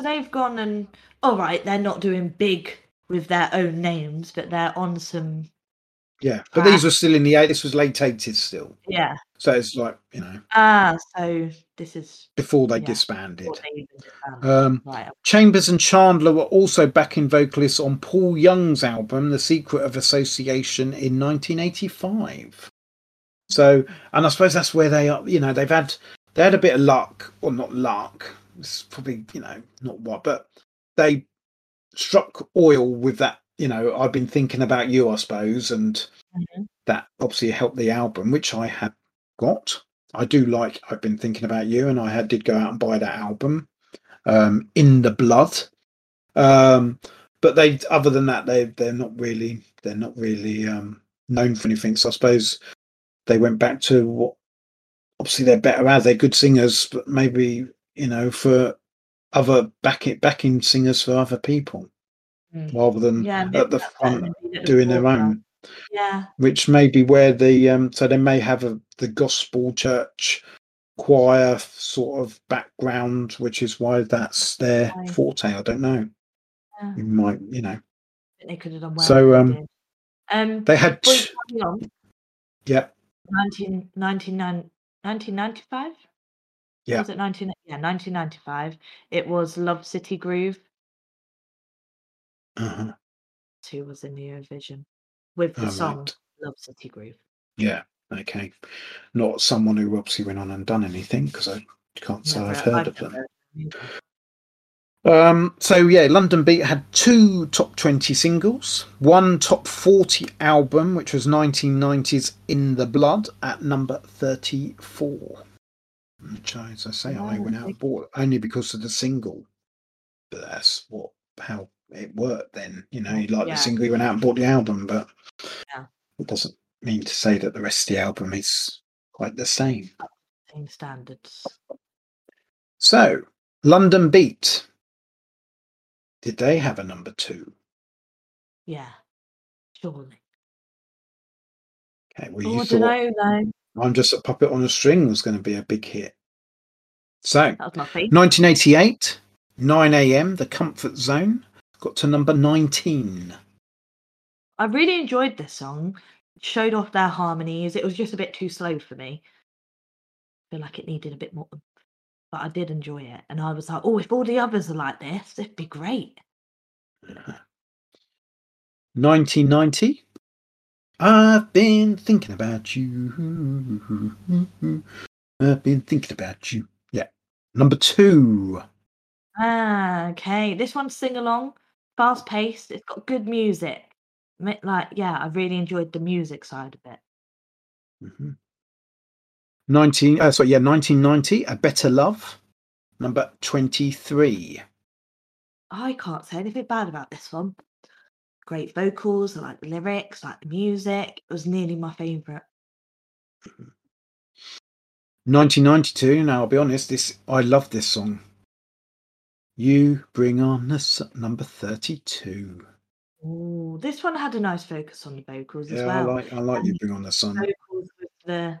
They've gone and, all right, they're not doing big with their own names, but they're on some... Yeah, but these were still in the eighties. This was late eighties still. Yeah. So it's like, you know... Ah, so this is... Before they yeah, disbanded. Before they even disbanded. Um, right. Chambers and Chandler were also backing vocalists on Paul Young's album, The Secret of Association, in nineteen eighty-five. So, and I suppose that's where they are, you know, they've had, they had a bit of luck, or not luck, it's probably, you know, not what, but they struck oil with that, you know, I've Been Thinking About You, I suppose, and mm-hmm. that obviously helped the album, which I have got. I do like I've Been Thinking About You, and I had, did go out and buy that album, um, In the Blood. Um, but they, other than that, they, they're not really, they're not really um, known for anything, so I suppose... They went back to what obviously they're better at. They're good singers, but maybe, you know, for other back it, backing singers for other people mm. rather than yeah, at the front doing their own. Yeah. Which may be where the, um, so they may have a, the gospel church choir sort of background, which is why that's their right. forte. I don't know. Yeah. You might, you know. They could have done well. So um, they, um, they had. T- yeah. nineteen ninety-five? Yeah. Was it nineteen? Yeah, nineteen ninety-five. It was Love City Groove. Uh-huh. Who was in the Eurovision with the oh, song right. Love City Groove. Yeah, okay. Not someone who obviously went on and done anything, because I can't say I've heard I've of them. Um, so yeah, London Beat had two top twenty singles, one top forty album, which was nineteen nineties In the Blood at number thirty-four, which as I say oh, I went out and bought only because of the single, but that's what how it worked then, you know, you like yeah. the single, you went out and bought the album, but yeah. it doesn't mean to say that the rest of the album is quite the same same standards. So London Beat, did they have a number two? Yeah, surely. Okay, well, you oh, thought I don't know, though. I'm Just a Puppet on a String was going to be a big hit. So, nineteen eighty-eight, nine a.m., The Comfort Zone, got to number nineteen. I really enjoyed this song. It showed off their harmonies. It was just a bit too slow for me. I feel like it needed a bit more... But I did enjoy it. And I was like, oh, if all the others are like this, it'd be great. nineteen ninety. I've been thinking about you. I've been thinking about you. Yeah. Number two. Ah, okay. This one's sing along, fast paced. It's got good music. Like, yeah, I really enjoyed the music side of it. Mm-hmm. Nineteen, uh, sorry, yeah, nineteen ninety, A Better Love, number twenty-three. I can't say anything bad about this one. Great vocals, I like the lyrics, I like the music. It was nearly my favourite. nineteen ninety-two, now I'll be honest, this I love this song. You Bring On the Sun, number thirty-two. Oh, this one had a nice focus on the vocals yeah, as well. I like, I like and You Bring On the Sun. Vocals with the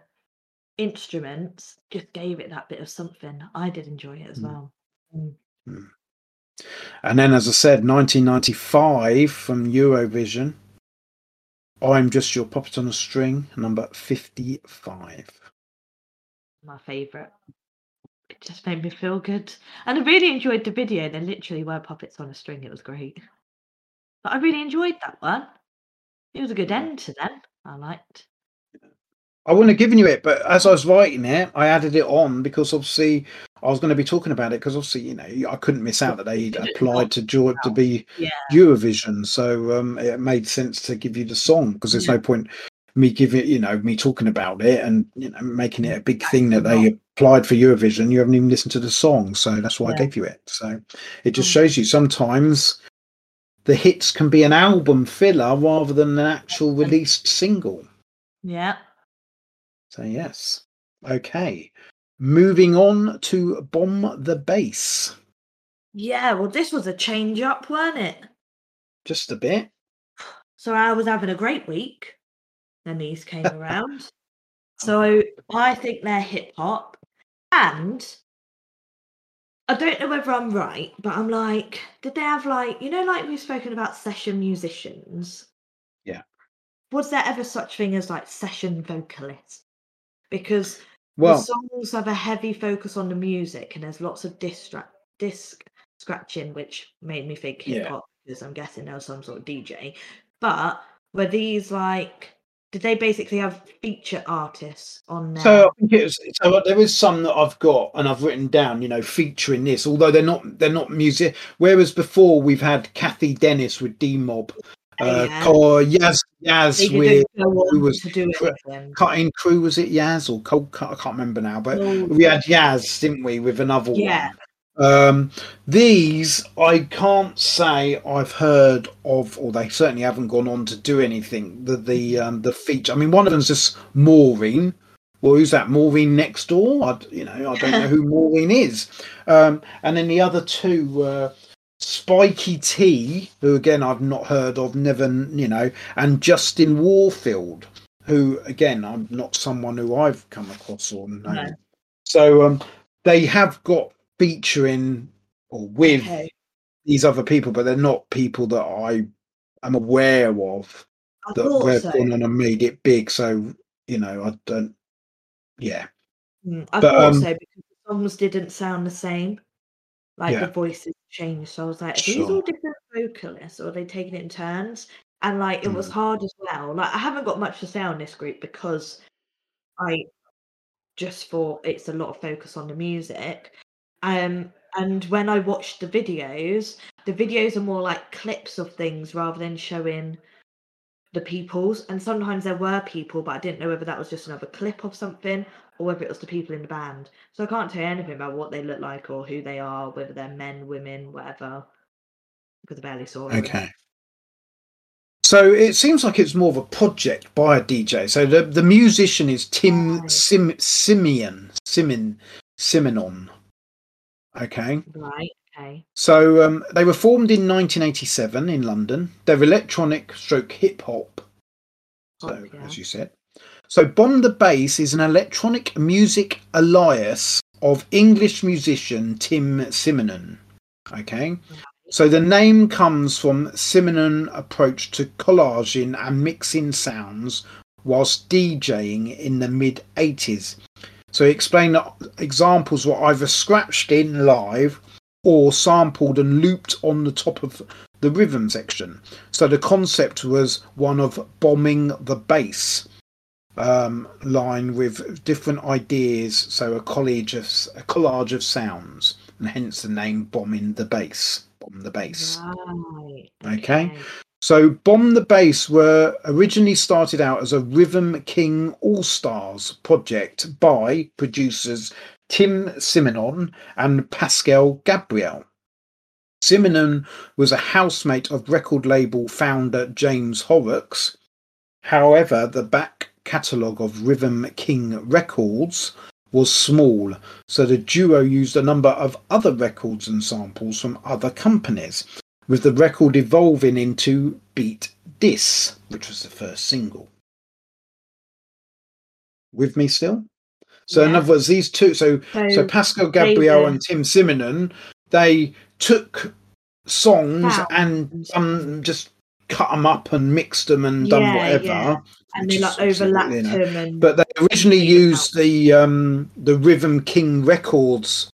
instruments just gave it that bit of something. I did enjoy it as well. Mm. Mm. And then, as I said, nineteen ninety-five from Eurovision, I'm Just Your Puppet on a String, number fifty-five. My favourite. It just made me feel good. And I really enjoyed the video. They literally were puppets on a string. It was great. But I really enjoyed that one. It was a good end to them. I liked I wouldn't have given you it, but as I was writing it, I added it on because obviously I was going to be talking about it because obviously, you know, I couldn't miss out that they applied to George to be yeah. Eurovision. So um, it made sense to give you the song because there's yeah. no point me giving, you know, me talking about it and, you know, making it a big thing that they applied for Eurovision. You haven't even listened to the song. So that's why yeah. I gave you it. So it just shows you sometimes the hits can be an album filler rather than an actual released single. Yeah. So, yes. Okay. Moving on to Bomb the Bass. Yeah, well, this was a change up, weren't it? Just a bit. So I was having a great week, and these came around. So I think they're hip hop, and I don't know whether I'm right, but I'm like, did they have like, you know, like we've spoken about session musicians? Yeah. Was there ever such thing as like session vocalists? Because well, the songs have a heavy focus on the music, and there's lots of distra- disc scratching, which made me think hip hop, yeah. because I'm guessing there was some sort of D J. But were these like, did they basically have feature artists on there? So I think it was, so there is some that I've got and I've written down, you know, featuring this. Although they're not, they're not music. Whereas before we've had Kathy Dennis with D Mob. Uh, yeah. Or Yaz, Yaz with who was to do it Cutting Crew, was it Yaz or Cold Cut? I can't remember now, but oh, we had Yaz, didn't we, with another yeah. one. Um, these I can't say I've heard of, or they certainly haven't gone on to do anything. The the um, the feature. I mean, one of them's just Maureen. Well, who's that? Maureen next door? I, you know, I don't know who Maureen is. Um, and then the other two were Spiky T, who again I've not heard of, never, you know, and Justin Warfield, who again I'm not someone who I've come across or known. No. So um, they have got featuring or with okay. these other people, but they're not people that I am aware of I that have so. gone on and made it big. So you know, I don't. Yeah, mm, I but, thought um, so because the songs didn't sound the same. Like yeah. the voices changed, so I was like, are these sure. all different vocalists, or are they taking it in turns? And like, it mm. was hard as well. Like, I haven't got much to say on this group because I just thought it's a lot of focus on the music. Um, and when I watched the videos, the videos are more like clips of things rather than showing the peoples. And sometimes there were people, but I didn't know whether that was just another clip of something, or whether it was the people in the band. So I can't tell you anything about what they look like or who they are, whether they're men, women, whatever, because I barely saw them. Okay. So it seems like it's more of a project by a D J. So the, the musician is Tim right. Sim, Simeon, Simeon, Simenon. Okay. Right. Okay. So um, they were formed in nineteen eighty-seven in London. They're electronic stroke hip hop. So oh, yeah. as you said. So Bomb the Bass is an electronic music alias of English musician Tim Simenon. Okay. So the name comes from Simenon's approach to collaging and mixing sounds whilst DJing in the mid-eighties. So he explained that examples were either scratched in live or sampled and looped on the top of the rhythm section. So the concept was one of bombing the bass. Um, line with different ideas, so a collage of a collage of sounds, and hence the name Bombing the Bass. Bomb the Bass. Right. Okay. okay. So Bomb the Bass were originally started out as a Rhythm King All Stars project by producers Tim Simenon and Pascal Gabriel. Simenon was a housemate of record label founder James Horrocks. However, the back catalogue of Rhythm King Records was small, so the duo used a number of other records and samples from other companies, with the record evolving into Beat Dis, which was the first single. With me still? So yeah. in other words, these two, so, so, so Pascal Gabriel David. and Tim Simenon, they took songs wow. and um, just cut them up and mixed them and done yeah, whatever yeah. and they like overlapped you know. them and but they originally used the um the Rhythm King Records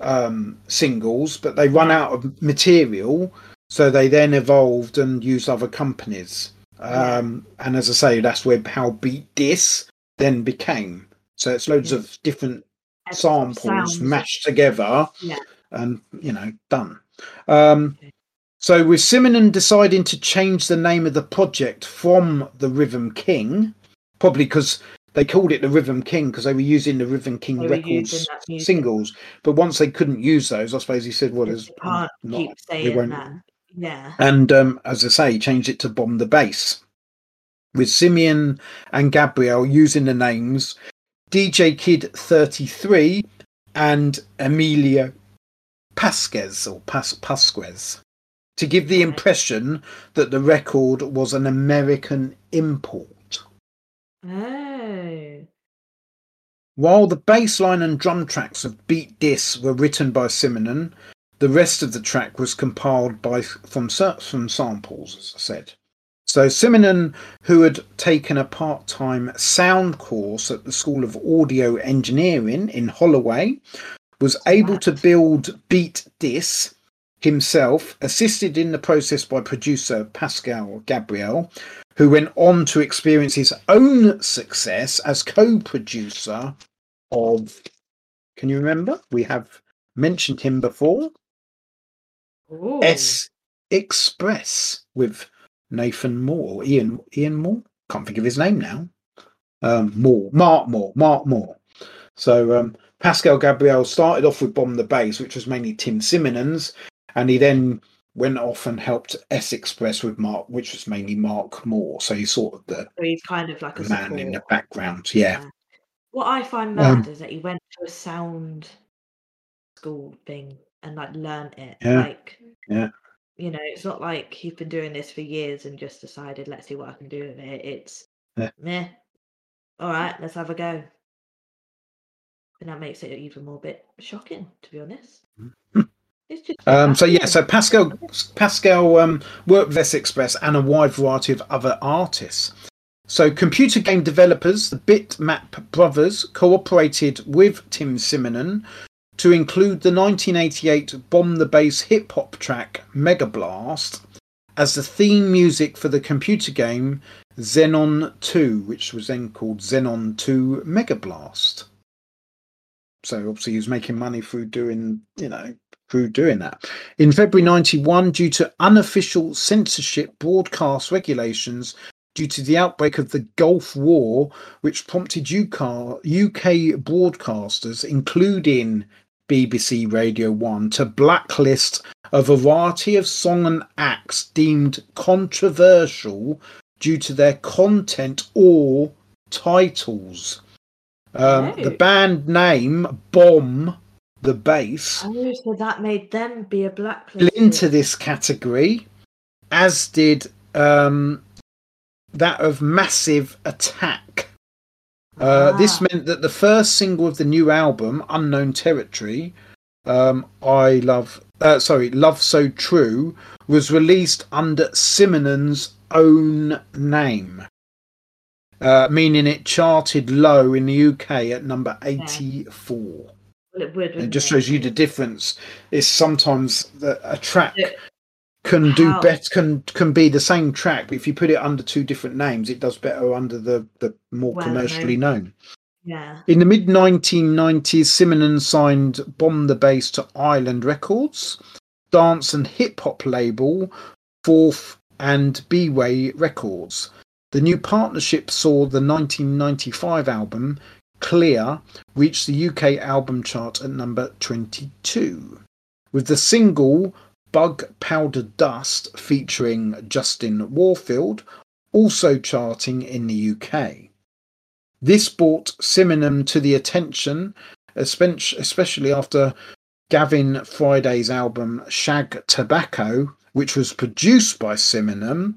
um singles, but they run out of material, so they then evolved and used other companies um yeah. and as I say, that's where how Beat Dis then became. So it's loads yeah. of different samples sounds. mashed together, yeah. and you know, done. Um, so with Simenon deciding to change the name of the project from the Rhythm King, probably because they called it the Rhythm King because they were using the Rhythm King Records singles, but once they couldn't use those, I suppose he said, "Well, there's not, keep saying we that." Yeah, and um, as I say, he changed it to Bomb the Bass, with Simenon and Gabriel using the names D J Kid thirty-three and Emilio Pasquez or Pas- Pasquez to give the impression that the record was an American import. Oh. While the bass line and drum tracks of Beat Dis were written by Simenon, the rest of the track was compiled by from, from samples, as I said. So Simenon, who had taken a part-time sound course at the School of Audio Engineering in Holloway, was able to build Beat Dis himself, assisted in the process by producer Pascal Gabriel, who went on to experience his own success as co-producer of, can you remember? We have mentioned him before. Ooh. S Express with Nathan Moore, Ian Ian Moore. Can't think of his name now. Um, Moore, Mark Moore, Mark Moore. So um, Pascal Gabriel started off with Bomb the Bass, which was mainly Tim Simenon's, and he then went off and helped S Express with Mark, which was mainly Mark Moore. So he's sort of the so he's kind of like a man support. in the background. Yeah. yeah. What I find mad um, is that he went to a sound school thing and like learned it. Yeah. Like, yeah. You know, it's not like he's been doing this for years and just decided, let's see what I can do with it. It's yeah. meh. All right, let's have a go. And that makes it even more bit shocking, to be honest. It's just um, so, yeah, so Pascal Pascal um, worked with S Express and a wide variety of other artists. So computer game developers, the Bitmap Brothers, cooperated with Tim Simenon to include the nineteen eighty-eight Bomb the Bass hip-hop track Mega Blast as the theme music for the computer game Xenon two, which was then called Xenon two Mega Blast. So obviously he was making money through doing, you know, through doing that. In February ninety-one, due to unofficial censorship broadcast regulations, due to the outbreak of the Gulf War, which prompted U K broadcasters, including B B C Radio one, to blacklist a variety of songs and acts deemed controversial due to their content or titles. Um, oh. The band name Bomb the Bass. Oh, so that made them be a blacklist. Into this category, as did um, that of Massive Attack. Uh, ah. This meant that the first single of the new album, Unknown Territory, um, I Love, uh, sorry, Love So True, was released under Simenon's own name, uh, meaning it charted low in the U K at number eighty-four. Well, it, would, it just shows you the difference. It's sometimes that a track can do better, can can be the same track, but if you put it under two different names, it does better under the the more well, commercially no. known. Yeah. In the mid nineteen nineties, Simenon signed Bomb the Bass to Island Records, dance and hip hop label Fourth and B-Way Records. The new partnership saw the nineteen ninety-five album Clear reach the U K album chart at number twenty-two, with the single Bug Powder Dust featuring Justin Warfield also charting in the U K. This brought Simenon to the attention, especially after Gavin Friday's album Shag Tobacco, which was produced by Simenon,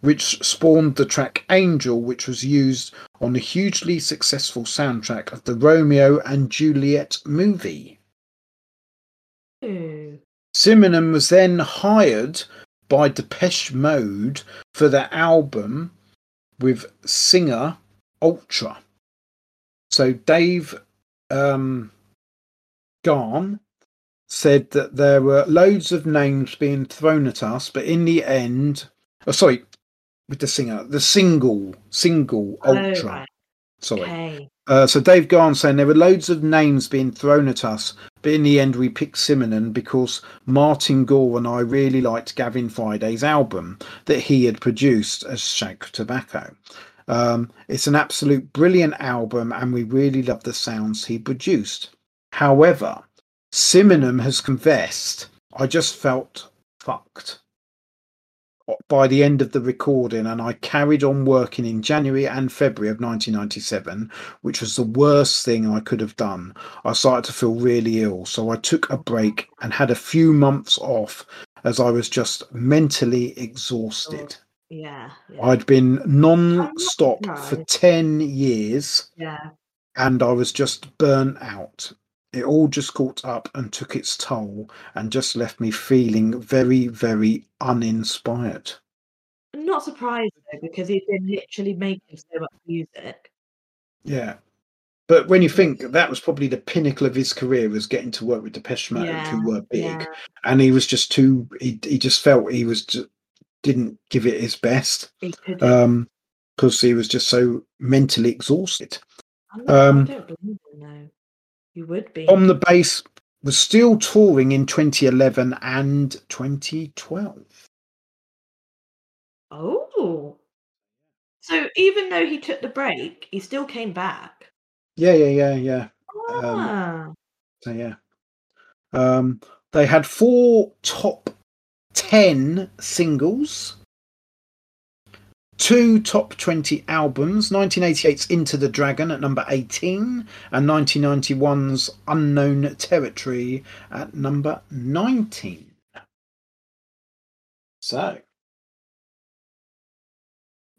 which spawned the track Angel, which was used on the hugely successful soundtrack of the Romeo and Juliet movie. Mm. Simenon was then hired by Depeche Mode for their album with singer Ultra. So Dave um, Garn said that there were loads of names being thrown at us, but in the end, oh, sorry, with the singer, the single, single Ultra. Oh, right. Sorry. Okay. Uh, so Dave Garnes saying there were loads of names being thrown at us, but in the end we picked Simenon because Martin Gore and I really liked Gavin Friday's album that he had produced as Shag Tobacco. Um, it's an absolute brilliant album and we really love the sounds he produced. However, Simenon has confessed, I just felt fucked by the end of the recording, and I carried on working in January and February of nineteen ninety-seven, which was the worst thing I could have done. I started to feel really ill, so I took a break and had a few months off as I was just mentally exhausted. Yeah, yeah. I'd been non-stop for ten years, yeah, and I was just burnt out. It all just caught up and took its toll and just left me feeling very, very uninspired. I'm not surprised, though, because he's been literally making so much music. Yeah. But when you think that was probably the pinnacle of his career, was getting to work with Depeche Mode, yeah, who were big. Yeah. And he was just too, he, he just felt he was just, didn't give it his best. He couldn't. Um, because he was just so mentally exhausted. I'm not, um, I don't believe him, no. You would be. Bomb the Bass was still touring in twenty eleven and twenty twelve. Oh. So even though he took the break, he still came back. Yeah, yeah, yeah, yeah. Ah. Um, so, yeah. Um, they had four top ten singles, two top twenty albums, nineteen eighty-eight's Into the Dragon at number eighteen and nineteen ninety-one's Unknown Territory at number nineteen. So.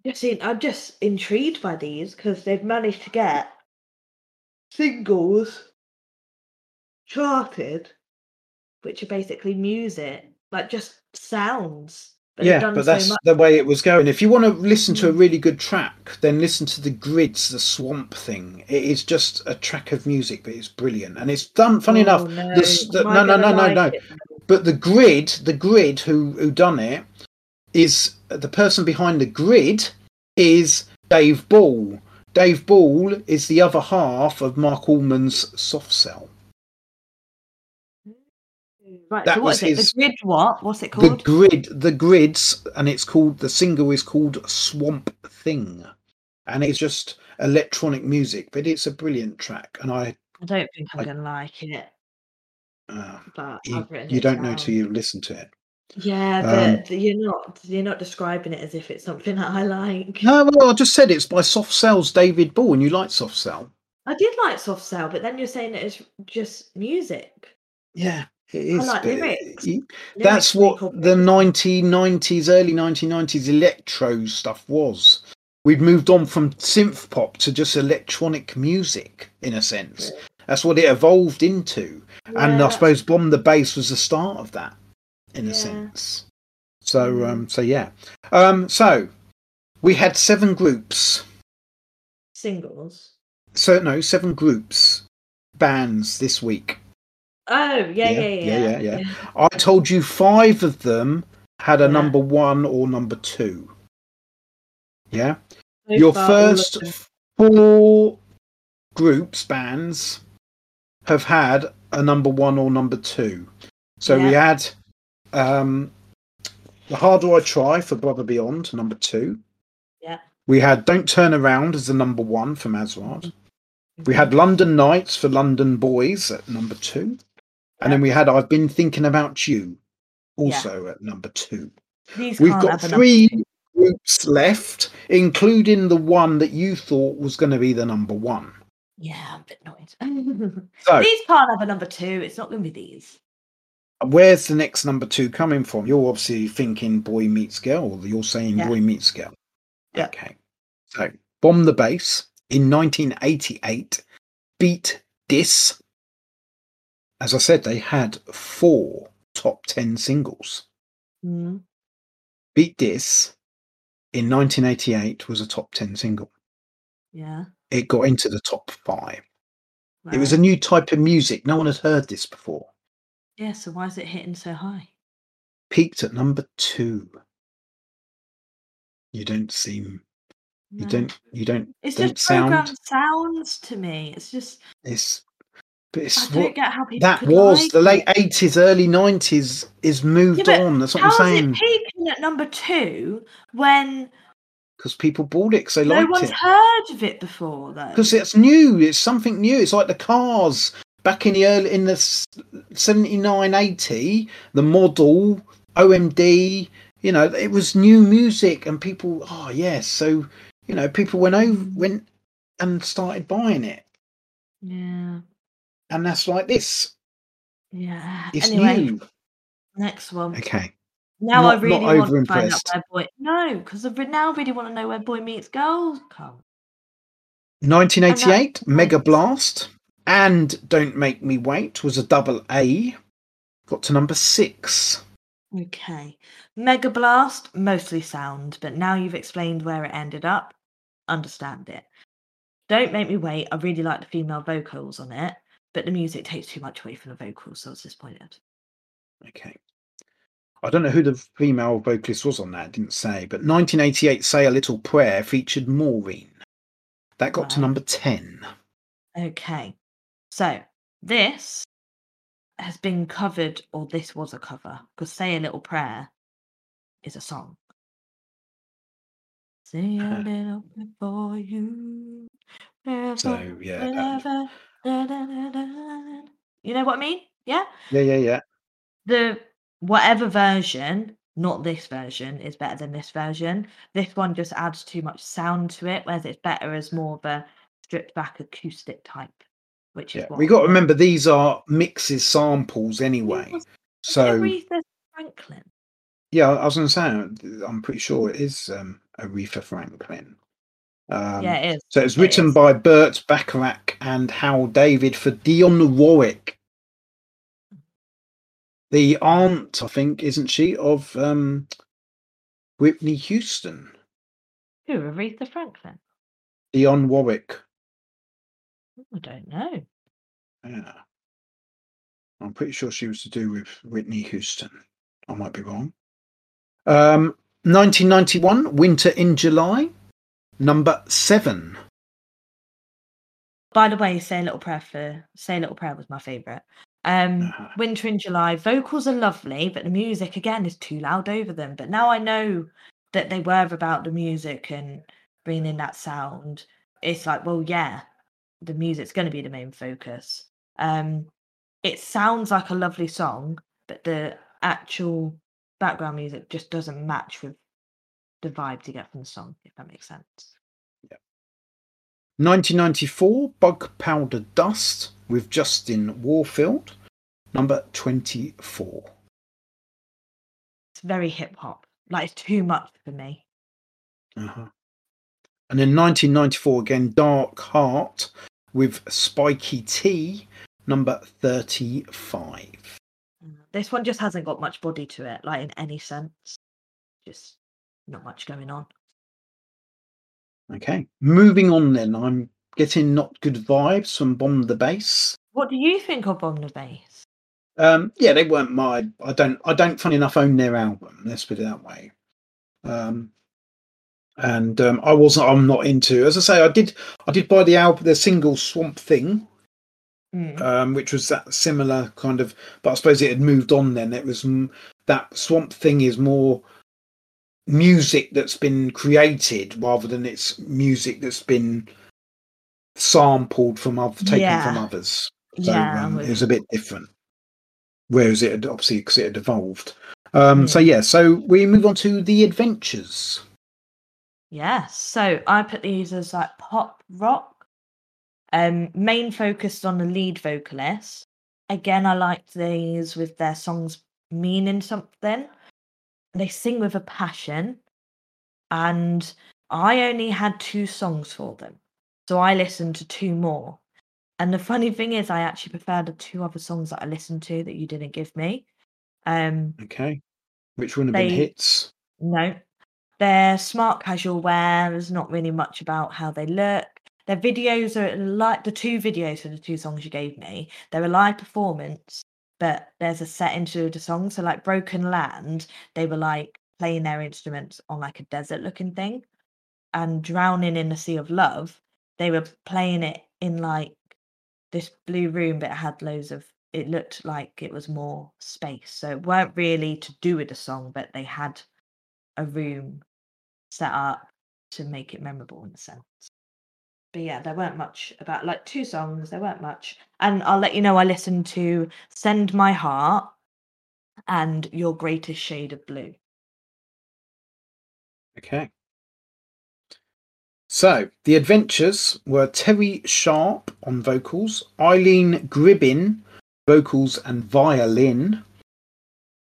Just in, I'm just intrigued by these because they've managed to get singles charted, which are basically music, like just sounds. But yeah, but that's so the way it was going. If you want to listen to a really good track, then listen to The Grids, The Swamp Thing. It is just a track of music, but it's brilliant. And it's done, funny oh, enough, no, this, the, no, no, no, like no, no. But The Grid, The Grid, who, who done it, is the person behind The Grid is Dave Ball. Dave Ball is the other half of Mark Allman's Soft Cell. Right, that so was his, The Grid, what? What's it called? The Grid, The Grids, and it's called, the single is called Swamp Thing. And it's just electronic music, but it's a brilliant track. And I I don't think I'm I, gonna like it. Uh, but you, I've written you it don't down. Know till you listen to it. Yeah, but um, you're not you're not describing it as if it's something that I like. No, well, I just said it's by Soft Cell's David Ball, and you like Soft Cell. I did like Soft Cell, but then you're saying that it's just music. Yeah. It is, I like lyrics. It, that's lyrics what the nineteen nineties, early nineteen nineties electro stuff was. We'd moved on from synth pop to just electronic music, in a sense. Yeah. That's what it evolved into. Yeah. And I suppose Bomb the Bass was the start of that, in yeah. a sense. So, mm. um, so yeah. Um, so, we had seven groups. Singles? So, no, seven groups. Bands this week. Oh, yeah, yeah, yeah, yeah, yeah, yeah, yeah. I told you five of them had a yeah. number one or number two. Yeah? So your far, first four groups, bands, have had a number one or number two. So yeah. we had um, The Harder I Try for Brother Beyond, number two. Yeah. We had Don't Turn Around as the number one from Aswad. Mm-hmm. We had London Nights for London Boys at number two. And then we had I've Been Thinking About You, also yeah. at number two. These We've got three groups left, including the one that you thought was going to be the number one. Yeah, I'm a bit annoyed. So, these can't have a number two. It's not going to be these. Where's the next number two coming from? You're obviously thinking Boy Meets Girl. You're saying yeah. Boy Meets Girl. Yeah. Okay. So, Bomb the Bass in nineteen eighty-eight, beat Dis. As I said, they had four top ten singles. Mm. Beat This in nineteen eighty-eight was a top ten single. Yeah. It got into the top five. Right. It was a new type of music. No one had heard this before. Yeah, so why is it hitting so high? Peaked at number two. You don't seem No. You don't. You don't. It's don't just programmed sound. sounds to me. It's just. It's. But it's I what, don't get how people that was like the late eighties, early nineties is moved yeah, on. That's what I'm saying. How is it peaking at number two when? Because people bought it because they no liked it. No one's heard of it before, though. Because it's new. It's something new. It's like the Cars back in the early in the seventy-nine, eighty, the Model, O M D. You know, it was new music, and people, oh yes, so you know, people went over, went and started buying it. Yeah. And that's like this. Yeah. It's anyway, new. Next one. Okay. Now not, I really want to find out where Boy. No, because I now really want to know where Boy Meets Girl comes. nineteen eighty-eight, Mega Blast, and Don't Make Me Wait was a double A. Got to number six. Okay. Mega Blast, mostly sound, but now you've explained where it ended up. Understand it. Don't Make Me Wait. I really like the female vocals on it, but the music takes too much away from the vocals, so I was disappointed. Okay. I don't know who the female vocalist was on that, I didn't say, but nineteen eighty-eight Say a Little Prayer featured Maureen. That got right. to number ten. Okay. So this has been covered, or this was a cover, because Say a Little Prayer is a song. Say a little prayer for you. Never, so, yeah. Never, da, da, da, da. You know what I mean? Yeah? Yeah, yeah, yeah. The whatever version, not this version, is better than this version. This one just adds too much sound to it, whereas it's better as more of a stripped back acoustic type. Which is yeah, what we got to remember, these are mixes, samples anyway. So Aretha Franklin. Yeah, I was going to say, I'm pretty sure it is um, Aretha Franklin. Um, yeah, it is. So it's written it is. by Burt Bacharach and Hal David for Dionne Warwick, the aunt, I think, isn't she, of um, Whitney Houston? Who, Aretha Franklin? Dionne Warwick. I don't know. Yeah. I'm pretty sure she was to do with Whitney Houston. I might be wrong. Um, nineteen ninety-one, Winter in July, number seven. By the way, Say a Little Prayer for Say a Little Prayer was my favourite. Um, uh-huh. Winter in July. Vocals are lovely, but the music, again, is too loud over them. But now I know that they were about the music and bringing in that sound. It's like, well, yeah. The music's going to be the main focus. Um, it sounds like a lovely song, but the actual background music just doesn't match with the vibe you get from the song, if that makes sense. Yeah. nineteen ninety-four, Bug Powder Dust with Justin Warfield, number twenty-four. It's very hip hop. Like, it's too much for me. Uh huh. And in nineteen ninety-four, again, Dark Heart with Spiky T, number thirty-five. This one just hasn't got much body to it, like in any sense. Just not much going on. Okay, moving on then. I'm getting Not Good Vibes from Bomb the Bass. What do you think of Bomb the Bass? Um, yeah, they weren't my. I don't. I don't. Funny enough, own their album. Let's put it that way. Um, and um, I wasn't. I'm not into. As I say, I did. I did buy the album, the single Swamp Thing. Mm. Um, which was that similar kind of, but I suppose it had moved on then. It was that Swamp Thing is more music that's been created rather than it's music that's been sampled from other, taken yeah. from others. So yeah, um, it was a bit different. Whereas it had obviously because it had evolved. Um, mm. So yeah, so we move on to The Adventures. Yes, so I put these as like pop rock. Um, main focused on the lead vocalist. Again, I liked these with their songs meaning something. They sing with a passion, and I only had two songs for them, so I listened to two more. And the funny thing is, I actually preferred the two other songs that I listened to that you didn't give me. Um, okay, which wouldn't have they, been hits? No, they're smart casual wear. There's not really much about how they look. Their videos are like the two videos for the two songs you gave me. They're a live performance, but there's a set into the song. So like Broken Land, they were like playing their instruments on like a desert looking thing. and Drowning in the Sea of Love, they were playing it in like this blue room, but it had loads of, it looked like it was more space. So it weren't really to do with the song, but they had a room set up to make it memorable in a sense. But yeah, there weren't much about, like, two songs, there weren't much. And I'll let you know, I listened to Send My Heart and Your Greatest Shade of Blue. Okay. So, The Adventures were Terry Sharp on vocals, Eileen Gribbin, vocals and violin,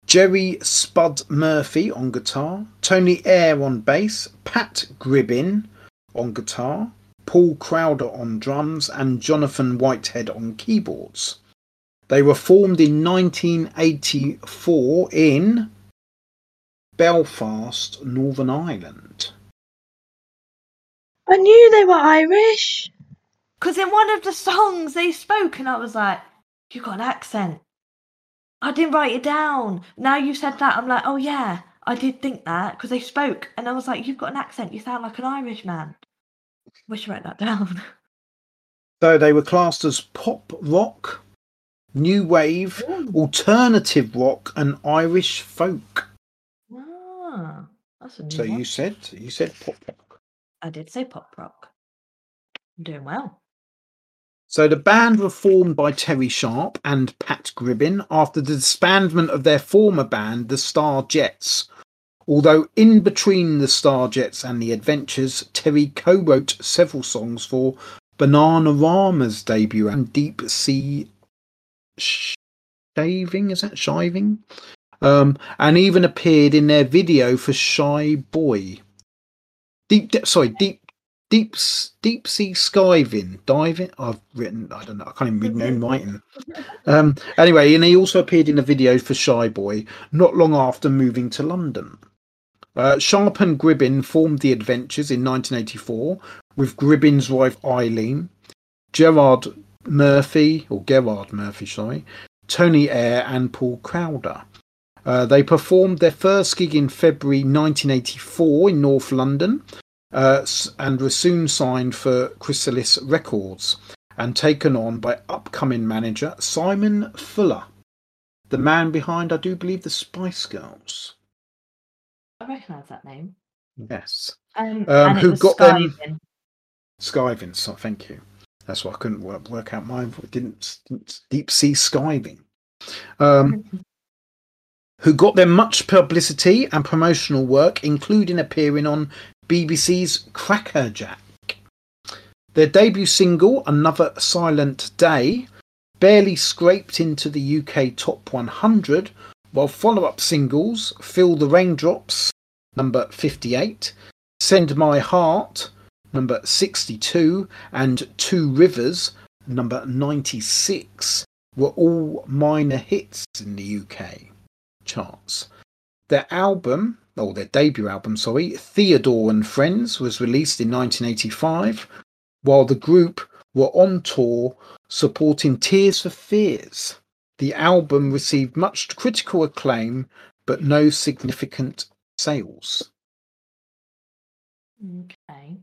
Jerry Spud Murphy on guitar, Tony Eyre on bass, Pat Gribbin on guitar, Paul Crowder on drums, and Jonathan Whitehead on keyboards. They were formed in nineteen eighty-four in Belfast, Northern Ireland. I knew they were Irish. Because in one of the songs they spoke and I was like, you got an accent. I didn't write it down. Now you said that, I'm like, oh yeah, I did think that, because they spoke and I was like, you've got an accent, you sound like an Irish man. Wish I wrote that down. So they were classed as pop rock, new wave, Ooh. alternative rock, and Irish folk. Ah, that's a new So one. you said you said pop rock. I did say pop rock. I'm doing well. So the band were formed by Terry Sharp and Pat Gribbin after the disbandment of their former band, the Star Jets. Although in between the Star Jets and The Adventures, Terry co-wrote several songs for Bananarama's debut and Deep Sea Shaving, is that Shiving? Um, and even appeared in their video for Shy Boy. Deep, de- sorry, Deep Deep deep sea skiving, diving. I've written, I don't know, I can't even read my own writing. Um, anyway, and he also appeared in a video for Shy Boy not long after moving to London. Uh, Sharp and Gribbin formed The Adventures in nineteen eighty-four with Gribbin's wife Eileen, Gerard Murphy, or Gerard Murphy, sorry, Tony Eyre, and Paul Crowder. Uh, they performed their first gig in February nineteen eighty-four in North London. Uh, and was soon signed for Chrysalis Records and taken on by upcoming manager Simon Fuller, the man behind, I do believe, the Spice Girls. I recognise that name. Yes. Um, um, and who it was got Skiving. them? Skiving. So thank you. That's why I couldn't work, work out mine. Didn't, didn't deep sea skiving. Um, who got them much publicity and promotional work, including appearing on B B C's Crackerjack. Their debut single, Another Silent Day, barely scraped into the U K Top one hundred, while follow-up singles, Fill the Raindrops, number fifty-eight, Send My Heart, number sixty-two, and Two Rivers, number ninety-six, were all minor hits in the U K charts. Their album... Oh, their debut album, sorry, Theodore and Friends, was released in nineteen eighty-five, while the group were on tour supporting Tears for Fears. The album received much critical acclaim, but no significant sales. Okay.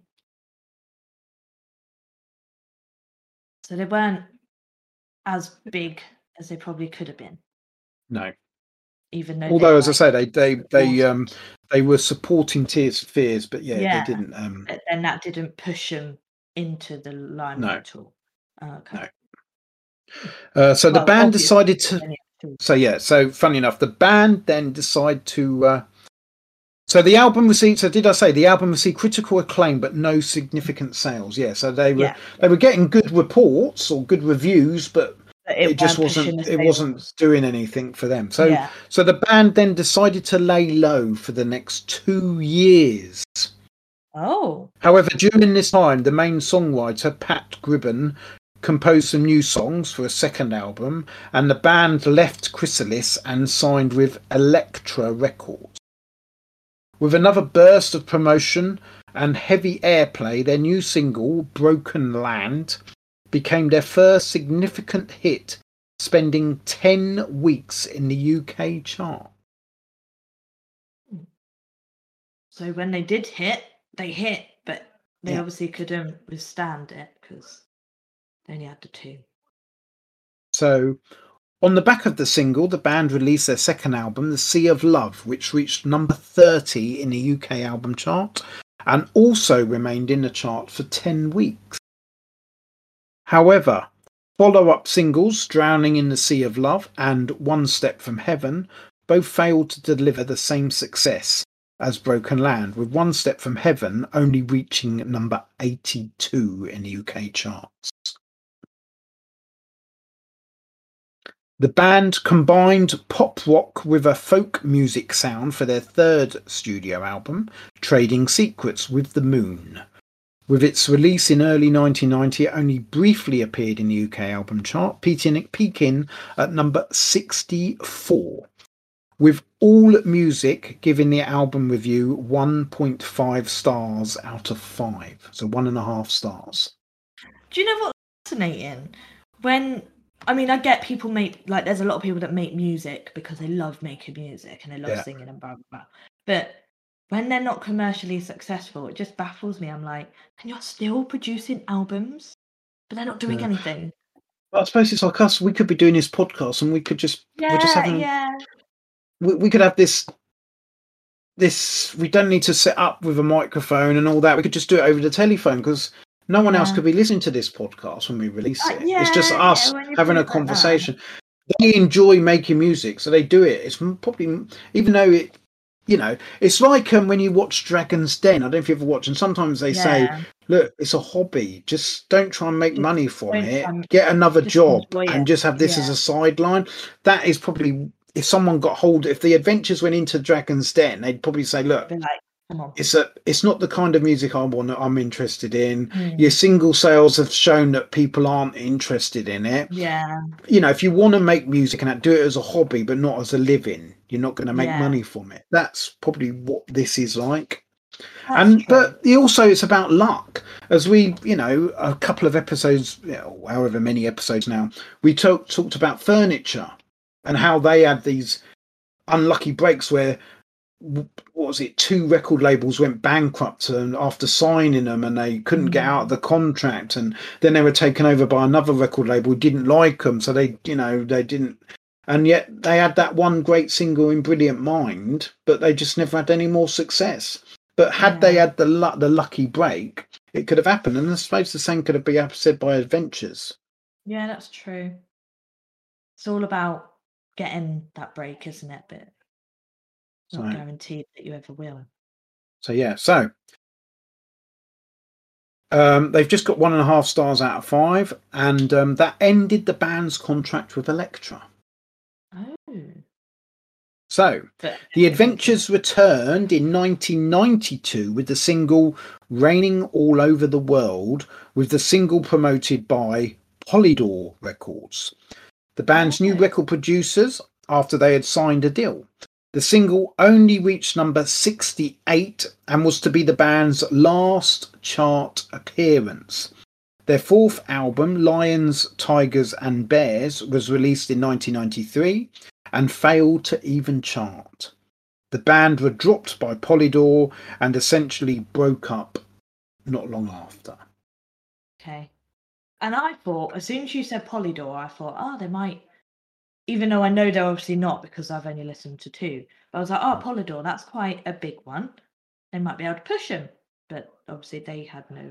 So they weren't as big as they probably could have been. No. Even though Although, as I say, they they they um they were supporting Tears for Fears, but yeah, yeah. they didn't. Um, and that didn't push them into the limelight no. at all. Oh, okay. No. Uh, so well, the band decided to. So yeah, so funny enough, the band then decided to. Uh, so the album received. So did I say the album received critical acclaim, but no significant sales? Yeah. So they were yeah. they were getting good reports or good reviews, but. It, it just wasn't it wasn't doing anything for them. So yeah. so the band then decided to lay low for the next two years. Oh. However, during this time, the main songwriter, Pat Gribbin, composed some new songs for a second album, and the band left Chrysalis and signed with Elektra Records. With another burst of promotion and heavy airplay, their new single, Broken Land, became their first significant hit, spending ten weeks in the U K chart. So when they did hit, they hit, but They yeah. obviously couldn't withstand it because they only had the two. So, on the back of the single, the band released their second album, The Sea of Love, which reached number thirty in the U K album chart and also remained in the chart for ten weeks. However, follow-up singles, Drowning in the Sea of Love and One Step from Heaven, both failed to deliver the same success as Broken Land, with One Step from Heaven only reaching number eighty-two in the U K charts. The band combined pop rock with a folk music sound for their third studio album, Trading Secrets with the Moon. With its release in early nineteen ninety, it only briefly appeared in the U K album chart, peaking at number sixty-four. With All Music giving the album review one point five stars out of five. So one and a half stars. Do you know what's fascinating? When, I mean, I get people make, like, there's a lot of people that make music because they love making music and they love yeah. singing and blah, blah, blah. But when they're not commercially successful, it just baffles me. I'm like, and you're still producing albums, but they're not doing yeah. anything. Well, I suppose it's like us. We could be doing this podcast and we could just, yeah, we're just having... yeah. We could have this, this, we don't need to set up with a microphone and all that. We could just do it over the telephone because no one yeah. else could be listening to this podcast when we release it. Uh, yeah, it's just us yeah, having a conversation. Like they enjoy making music, so they do it. It's probably, even though it, you know, it's like um, when you watch Dragon's Den. I don't know if you ever watch, and sometimes they yeah. say, look, it's a hobby. Just don't try and make money from it. Um, Get another job and just have this yeah. as a sideline. That is probably... If someone got hold, if the Adventures went into Dragon's Den, they'd probably say, "Look, like, it's a, it's not the kind of music I want. I'm interested in. Mm. Your single sales have shown that people aren't interested in it. Yeah, you know, if you want to make music and do it as a hobby, but not as a living, you're not going to make yeah. money from it. That's probably what this is like. That's and true. But also, it's about luck. As we, you know, a couple of episodes, you know, however many episodes now, we talked talked about furniture." And how they had these unlucky breaks where, what was it, two record labels went bankrupt and after signing them and they couldn't get out of the contract. And then they were taken over by another record label who didn't like them. So they, you know, they didn't. And yet they had that one great single in Brilliant Mind, but they just never had any more success. But had yeah. they had the, lu- the lucky break, it could have happened. And I suppose the same could have been said by Adventures. Yeah, that's true. It's all about getting that break, isn't it? But it's not so, guaranteed that you ever will. So yeah, so um, they've just got one and a half stars out of five, and um, that ended the band's contract with Elektra. Oh. So but, the Adventures returned in nineteen ninety-two with the single "Raining All Over the World," with the single promoted by Polydor Records. The band's new record producers after they had signed a deal. The single only reached number sixty-eight and was to be the band's last chart appearance. Their fourth album, Lions, Tigers and Bears, was released in nineteen ninety-three and failed to even chart. The band were dropped by Polydor and essentially broke up not long after. Okay. And I thought, as soon as you said Polydor, I thought, oh, they might, even though I know they're obviously not because I've only listened to two. But I was like, oh, Polydor, that's quite a big one. They might be able to push them. But obviously they had no...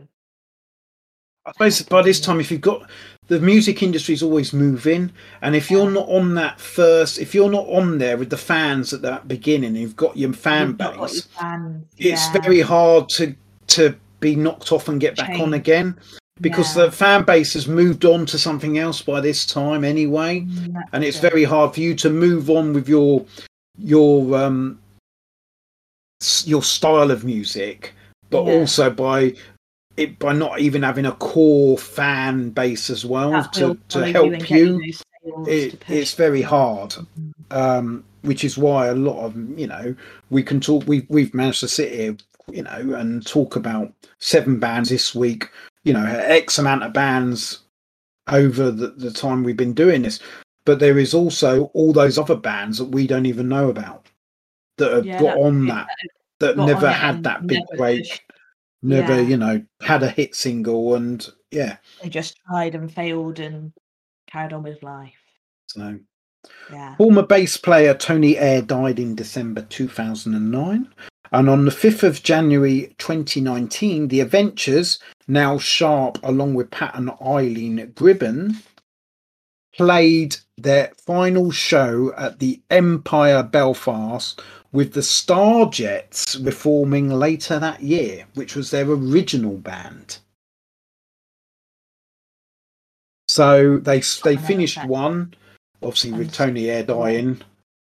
I suppose by this time, if you've got... The music industry's always moving. And if you're not on that first... If you're not on there with the fans at that beginning, you've got your fan you've base, got your fans, it's yeah. very hard to, to be knocked off and get back Change. on again. Because yeah. the fan base has moved on to something else by this time anyway. That's and it's it. very hard for you to move on with your your um, your style of music, but yeah. also by it by not even having a core fan base as well to, to help you. you it, to it's very hard, mm-hmm. um, which is why a lot of, you know, we can talk. We've we've managed to sit here, you know, and talk about seven bands this week. You know, X amount of bands over the, the time we've been doing this. But there is also all those other bands that we don't even know about that have yeah, got on that, that, that never had that big break. never, yeah. you know, had a hit single, and yeah. They just tried and failed and carried on with life. So, yeah. Former bass player Tony Eyre died in December two thousand nine. And on the fifth of January twenty nineteen, The Adventures, now Sharp, along with Pat and Eileen Gribben, played their final show at the Empire Belfast with the Starjets reforming later that year, which was their original band. So they they finished one, obviously with Tony Eyre dying,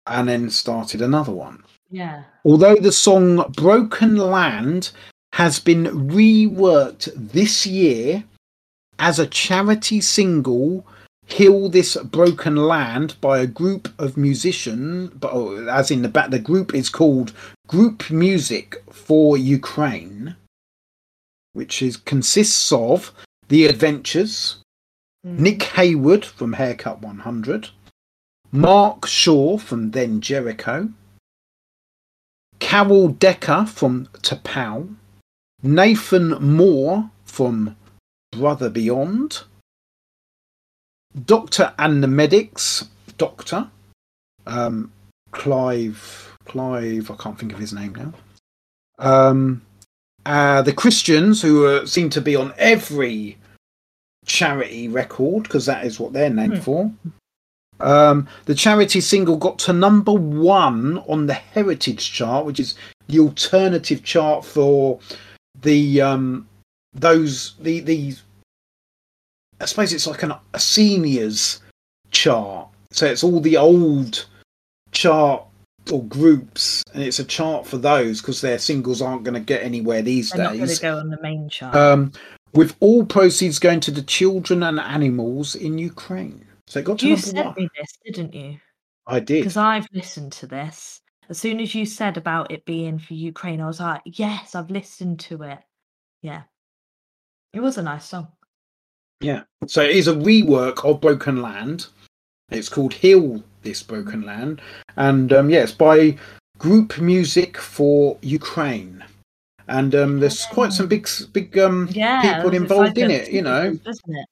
and then started another one. Yeah. Although the song Broken Land has been reworked this year as a charity single, Heal This Broken Land, by a group of musicians, but oh, as in the back, the group is called Group Music for Ukraine, which is consists of The Adventures, mm. Nick Hayward from Haircut one hundred, Mark Shaw from Then Jericho, Carol Decker from Tapau, Nathan Moore from Brother Beyond, Doctor and the Medics, Doctor, um, Clive, Clive, I can't think of his name now. Um, uh, the Christians, who uh, seem to be on every charity record, because that is what they're named mm. for. Um, the charity single got to number one on the Heritage chart, which is the alternative chart for the um, those the the. I suppose it's like an, a seniors chart. So it's all the old chart or groups, and it's a chart for those because their singles aren't going to get anywhere these They're days. Not going to go on the main chart. Um, with all proceeds going to the children and animals in Ukraine. So it got to you sent one. me this, didn't you? I did. Because I've listened to this. As soon as you said about it being for Ukraine, I was like, yes, I've listened to it. Yeah. It was a nice song. Yeah, so it is a rework of Broken Land. It's called Heal This Broken Land. And um, yeah, it's by Group Music for Ukraine. And um, there's quite some big big um, yeah, people involved in it, you know. Isn't it?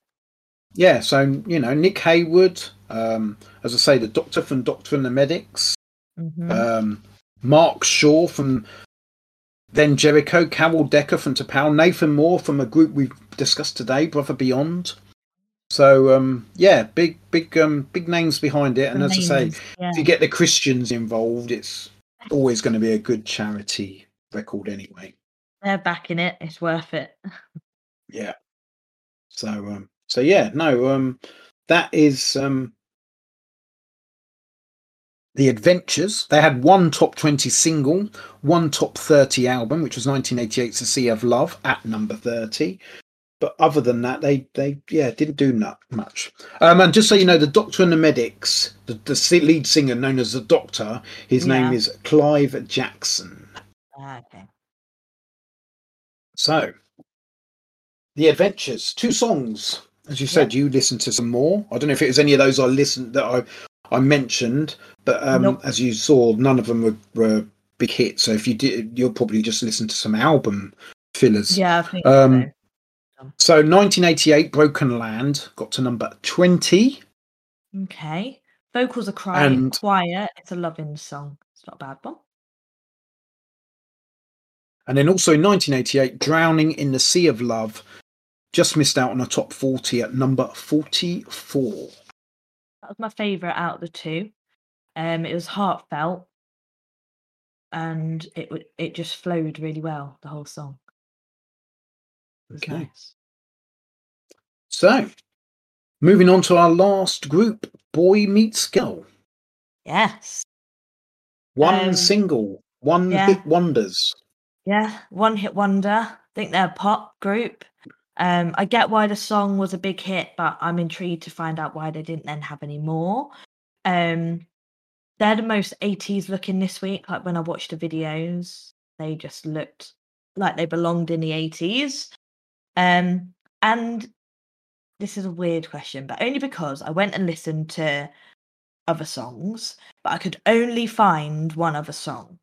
Yeah, so, you know, Nick Hayward, um, as I say, the Doctor from Doctor and the Medics, mm-hmm. um, Mark Shaw from Then Jericho, Carol Decker from Tapau, Nathan Moore from a group we've discussed today, Brother Beyond. So um, yeah, big, big, um, big names behind it. And the as names, I say, yeah. if you get the Christians involved, it's always going to be a good charity record anyway. They're backing it; it's worth it. Yeah. So, um, so yeah, no, um, that is um, The Adventures. They had one top twenty single, one top thirty album, which was nineteen eighty-eight's A Sea of Love at number thirty. But other than that, they, they yeah, didn't do not much. Um, and just so you know, the Doctor and the Medics, the, the lead singer known as the Doctor, his yeah. name is Clive Jackson. Ah, okay. So, The Adventures, two songs. As you said, yeah. you listened to some more. I don't know if it was any of those I listened that I... I mentioned, but um, nope. as you saw, none of them were, were big hits. So if you did, you'll probably just listen to some album fillers. Yeah. I think um, so. so nineteen eighty-eight, Broken Land got to number twenty. Okay. Vocals are crying, and quiet. It's a loving song. It's not a bad one. And then also in nineteen eighty-eight, Drowning in the Sea of Love just missed out on a top forty at number forty-four. That was my favourite out of the two. Um, it was heartfelt, and it w- it just flowed really well, the whole song. Okay. Nice. So, moving on to our last group, Boy Meets Girl. Yes. One um, single, one yeah. hit wonders. Yeah, one hit wonder. I think they're a pop group. Um, I get why the song was a big hit, but I'm intrigued to find out why they didn't then have any more. Um, they're the most eighties looking this week. Like when I watched the videos, they just looked like they belonged in the eighties. Um, and this is a weird question, but only because I went and listened to other songs, but I could only find one other song.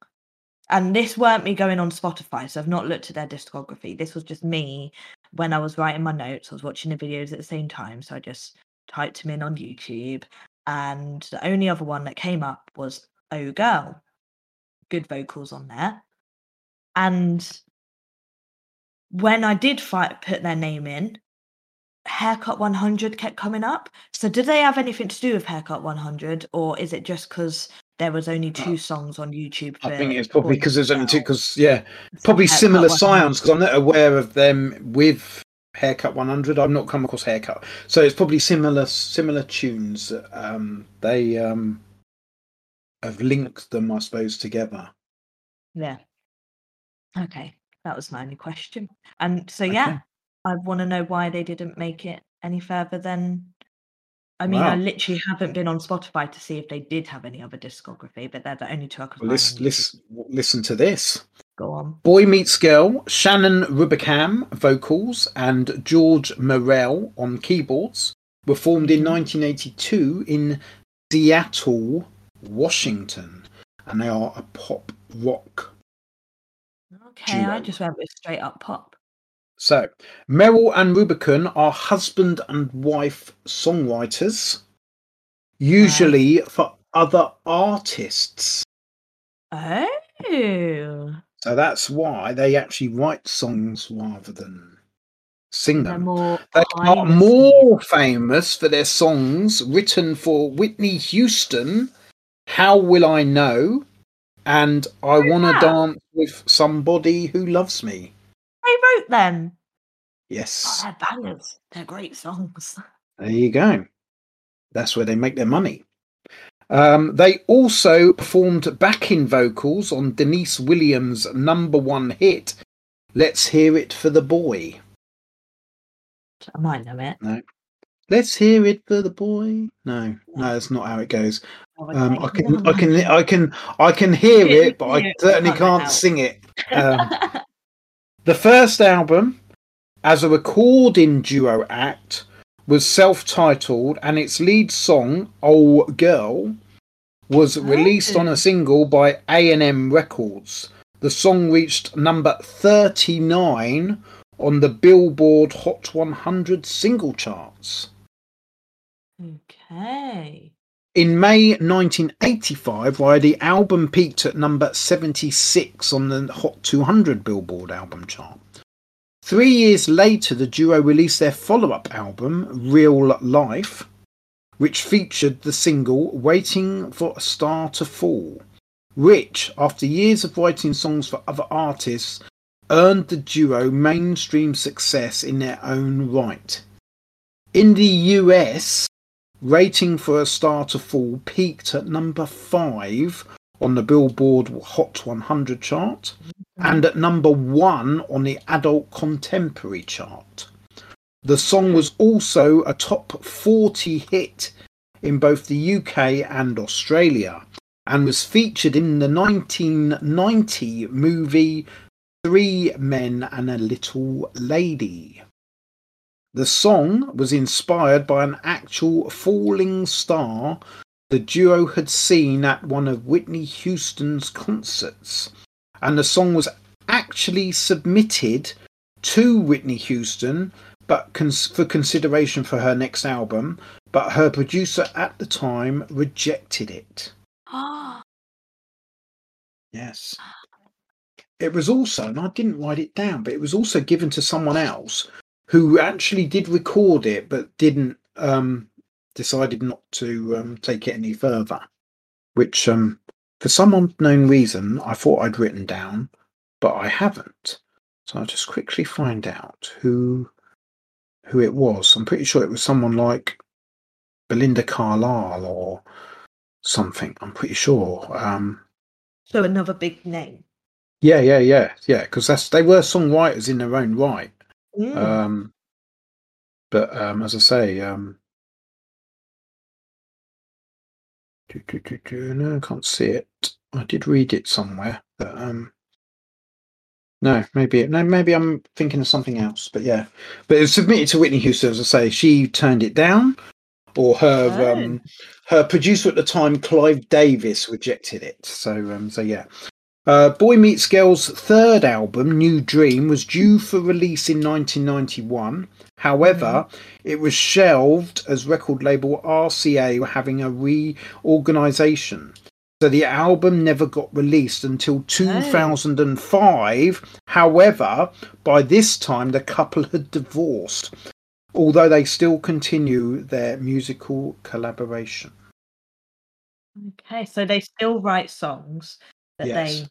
And this weren't me going on Spotify, so I've not looked at their discography. This was just me when I was writing my notes. I was watching the videos at the same time, so I just typed them in on YouTube. And the only other one that came up was Oh Girl. Good vocals on there. And when I did fight, put their name in, Haircut one hundred kept coming up. So did they have anything to do with Haircut one hundred, or is it just because there was only two songs on YouTube? I think it's probably because there's only two, because, yeah, probably similar sounds, because I'm not aware of them with Haircut one hundred. I've not come across Haircut. So it's probably similar similar tunes. Um, they um, have linked them, I suppose, together. Yeah. Okay. That was my only question. And so, yeah, okay. I want to know why they didn't make it any further than... I mean, wow. I literally haven't been on Spotify to see if they did have any other discography, but they're the only two I could well, listen, listen, listen to this. Go on. Boy Meets Girl, Shannon Rubicam, vocals, and George Morell on keyboards, were formed in nineteen eighty-two in Seattle, Washington, and they are a pop rock. Okay, duo. I just went with straight up pop. So, Merrill and Rubicon are husband and wife songwriters, usually oh. for other artists. Oh. So that's why they actually write songs rather than sing them. More they are more famous for their songs written for Whitney Houston, How Will I Know, and I oh, Wanna yeah. Dance with Somebody Who Loves Me. They wrote them. Yes. Oh, they're bangers. They're great songs. There you go. That's where they make their money. Um, they also performed backing vocals on Denise Williams' number one hit, Let's Hear It for the Boy. I might know it. No. Let's hear it for the boy. No, no, that's not how it goes. Um, I can, I can, I can, I can hear it, but I certainly can't sing it. Um, The first album, as a recording duo act, was self-titled, and its lead song, Oh Girl, was released on a single by A and M Records. The song reached number thirty-nine on the Billboard Hot one hundred single charts. Okay. In May nineteen eighty-five, why the album peaked at number seventy-six on the Hot two hundred Billboard album chart. Three years later, the duo released their follow-up album, Real Life, which featured the single Waiting for a Star to Fall, which, after years of writing songs for other artists, earned the duo mainstream success in their own right. In the U S, Waiting for a Star to Fall peaked at number five on the Billboard Hot one hundred chart and at number one on the Adult Contemporary chart. The song was also a top forty hit in both the U K and Australia and was featured in the nineteen ninety movie Three Men and a Little Lady. The song was inspired by an actual falling star the duo had seen at one of Whitney Houston's concerts, and the song was actually submitted to Whitney Houston but cons- for consideration for her next album, but her producer at the time rejected it. Oh. Yes. It was also, and I didn't write it down, but it was also given to someone else who actually did record it, but didn't um, decided not to um, take it any further, which um, for some unknown reason I thought I'd written down, but I haven't. So I'll just quickly find out who who it was. I'm pretty sure it was someone like Belinda Carlisle or something. I'm pretty sure. Um, so another big name. Yeah, yeah, yeah, yeah. Because that's they were songwriters in their own right. Mm. Um, but um, as I say, um, do, do, do, do, no, I can't see it. I did read it somewhere, but um, no, maybe no, maybe I'm thinking of something else. But yeah, but it was submitted to Whitney Houston. As I say, she turned it down, or her oh. um, her producer at the time, Clive Davis, rejected it. So um, so yeah, Uh, Boy Meets Girl's third album, New Dream, was due for release in nineteen ninety-one. However, mm. it was shelved as record label R C A were having a reorganisation. So the album never got released until two thousand five. Oh. However, by this time, the couple had divorced, although they still continue their musical collaboration. Okay, so they still write songs that yes. they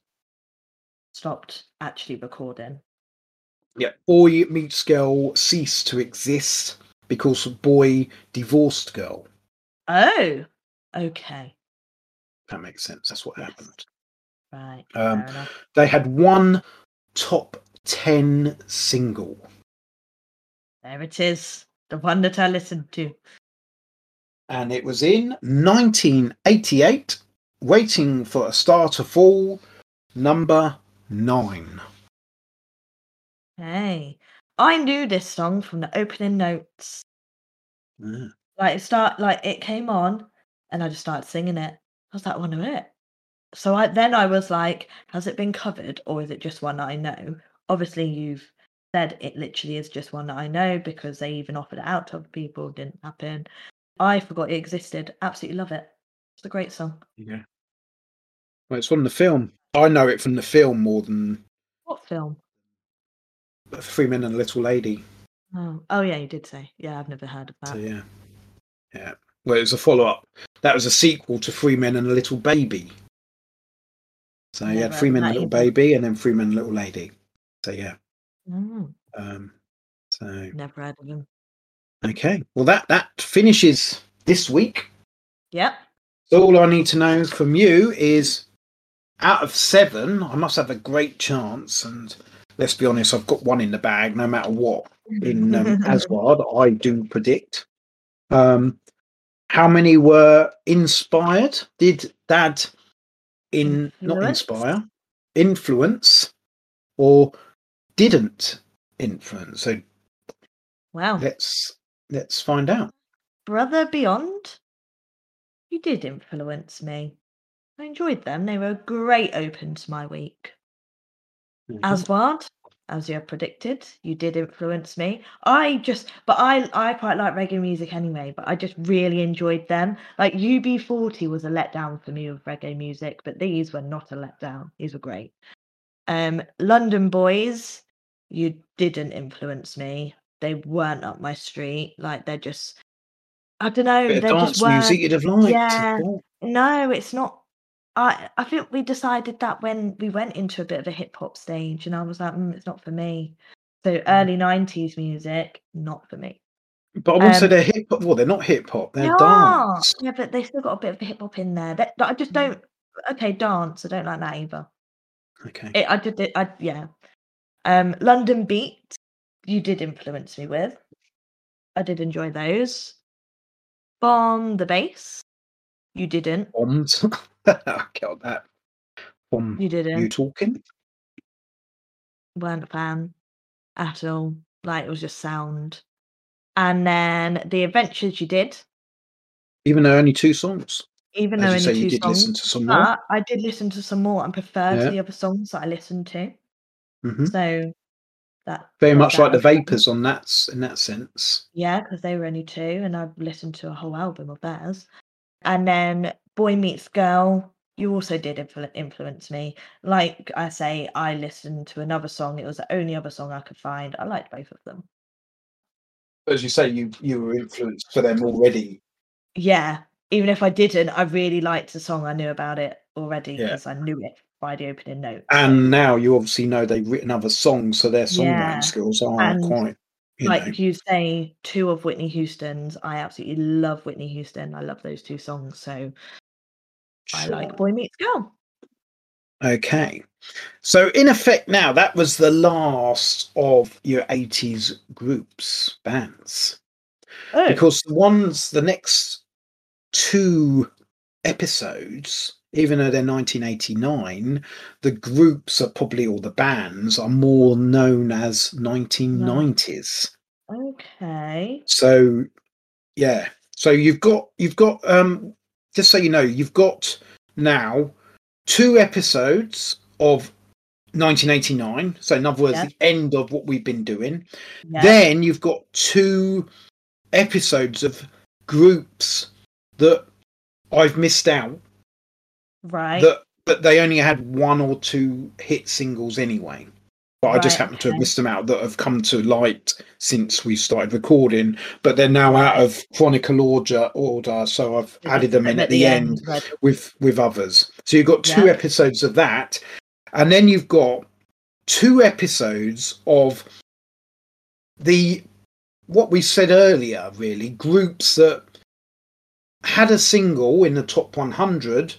stopped actually recording. Yeah, Boy Meets Girl ceased to exist because Boy divorced Girl. Oh, okay. That makes sense. That's what yes. happened. Right. Um, they had one top ten single. There it is. The one that I listened to. And it was in nineteen eighty-eight, Waiting for a Star to Fall, number nine. Hey, I knew this song from the opening notes. Yeah. Like, it start, like it came on and I just started singing it. I was like, one of it. So I, then I was like, has it been covered or is it just one that I know? Obviously, you've said it literally is just one that I know because they even offered it out to other people. It didn't happen. I forgot it existed. Absolutely love it. It's a great song. Yeah. Well, it's from the film. I know it from the film more than... What film? Three Men and a Little Lady. Oh, oh yeah, you did say. Yeah, I've never heard of that. So, yeah. Yeah. Well, it was a follow-up. That was a sequel to Three Men and a Little Baby. So you had Three Men and a Little Baby and then Three Men and a Little Lady. So yeah. Mm. Um, so never heard of them. Okay. Well, that that finishes this week. Yep. So all I need to know from you is, out of seven, I must have a great chance. And let's be honest, I've got one in the bag, no matter what. In um, Aswad, I do predict. Um. How many were inspired? Did Dad in influence. not inspire, influence, or didn't influence? So, wow, let's let's find out. Brother Beyond, you did influence me. I enjoyed them. They were a great open to my week. Mm-hmm. Aswad, as you have predicted, you did influence me. I just, but I I quite like reggae music anyway, but I just really enjoyed them. Like U B forty was a letdown for me with reggae music, but these were not a letdown. These were great. Um, London Boys, you didn't influence me. They weren't up my street. Like they're just, I don't know. Bit of dance music you'd have liked. Yeah, no, it's not. I, I think we decided that when we went into a bit of a hip hop stage, and I was like, mm, it's not for me. So early nineties music, not for me. But um, also they're hip hop. Well, they're not hip hop. They're they dance. Are. Yeah, but they still got a bit of a hip hop in there. They, I just don't. Okay, dance. I don't like that either. Okay. It, I did it. I yeah. Um, London Beat. You did influence me with. I did enjoy those. Bomb the Bass. You didn't. Bombed. I got that. Bomb. You didn't. You talking? Weren't a fan at all. Like it was just sound. And then The Adventures you did. Even though only two songs. Even though only say, two you did songs. Listen to some more. But I did listen to some more and preferred yeah. the other songs that I listened to. Mm-hmm. So that very much that like the Vapors fun. on that in that sense. Yeah, because they were only two, and I listened to a whole album of theirs. And then Boy Meets Girl, you also did influ- influence me. Like I say, I listened to another song. It was the only other song I could find. I liked both of them. As you say, you, you were influenced for them already. Yeah. Even if I didn't, I really liked the song. I knew about it already because yeah. I knew it by the opening note. And now you obviously know they've written other songs, so their songwriting yeah. skills are and quite... You like know. you say, two of Whitney Houston's. I absolutely love Whitney Houston. I love those two songs. So sure. I like Boy Meets Girl. Okay. So in effect now, that was the last of your eighties groups, bands. Oh. Because the ones, the next two episodes, even though they're nineteen eighty-nine, the groups are probably, or the bands are more known as nineteen nineties. Okay. So, yeah. So you've got, you've got, um, just so you know, you've got now two episodes of nineteen eighty-nine. So in other words, yeah. the end of what we've been doing. Yeah. Then you've got two episodes of groups that I've missed out. Right. That, but they only had one or two hit singles anyway. But right, I just happen okay. to have missed them out, that have come to light since we started recording. But they're now out of chronical order, order so I've yeah, added them in at, at the end, end right. with, with others. So you've got two yeah. episodes of that. And then you've got two episodes of the what we said earlier, really, groups that had a single in the top one hundred,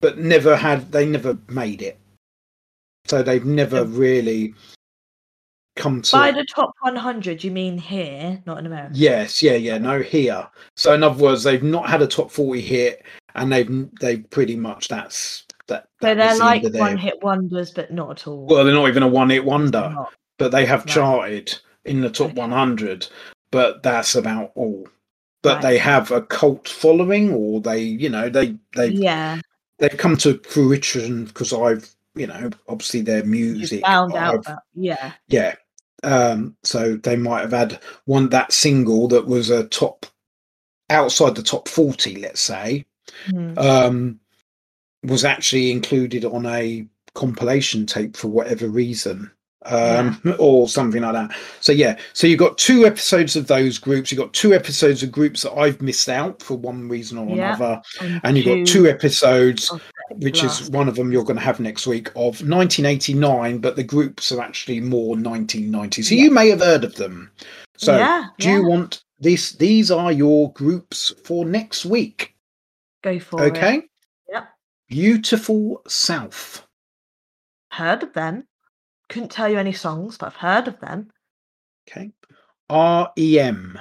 but never had, they never made it. So they've never really come to... By the top one hundred, you mean here, not in America? Yes, yeah, yeah, no, here. So in other words, they've not had a top forty hit, and they've they've pretty much, that's... that. So that they're like the one-hit wonders, but not at all. Well, they're not even a one-hit wonder, but they have right. charted in the top okay. one hundred, but that's about all. But right. they have a cult following, or they, you know, they, they've, yeah. they've come to fruition because I've... you know, obviously their music. You found out about, yeah. Yeah. Um, so they might have had one, that single that was a top, outside the top forty, let's say, mm. um, was actually included on a compilation tape for whatever reason, um, yeah. or something like that. So, yeah. So you've got two episodes of those groups. You've got two episodes of groups that I've missed out for one reason or yeah. another. And, and you've got two episodes... of- which Last. is one of them you're going to have next week, of nineteen eighty-nine, but the groups are actually more nineteen ninety. So yeah. you may have heard of them. So yeah, do yeah. you want this? These are your groups for next week. Go for okay? it. Okay. Yep. Beautiful South. Heard of them. Couldn't tell you any songs, but I've heard of them. Okay. R E M.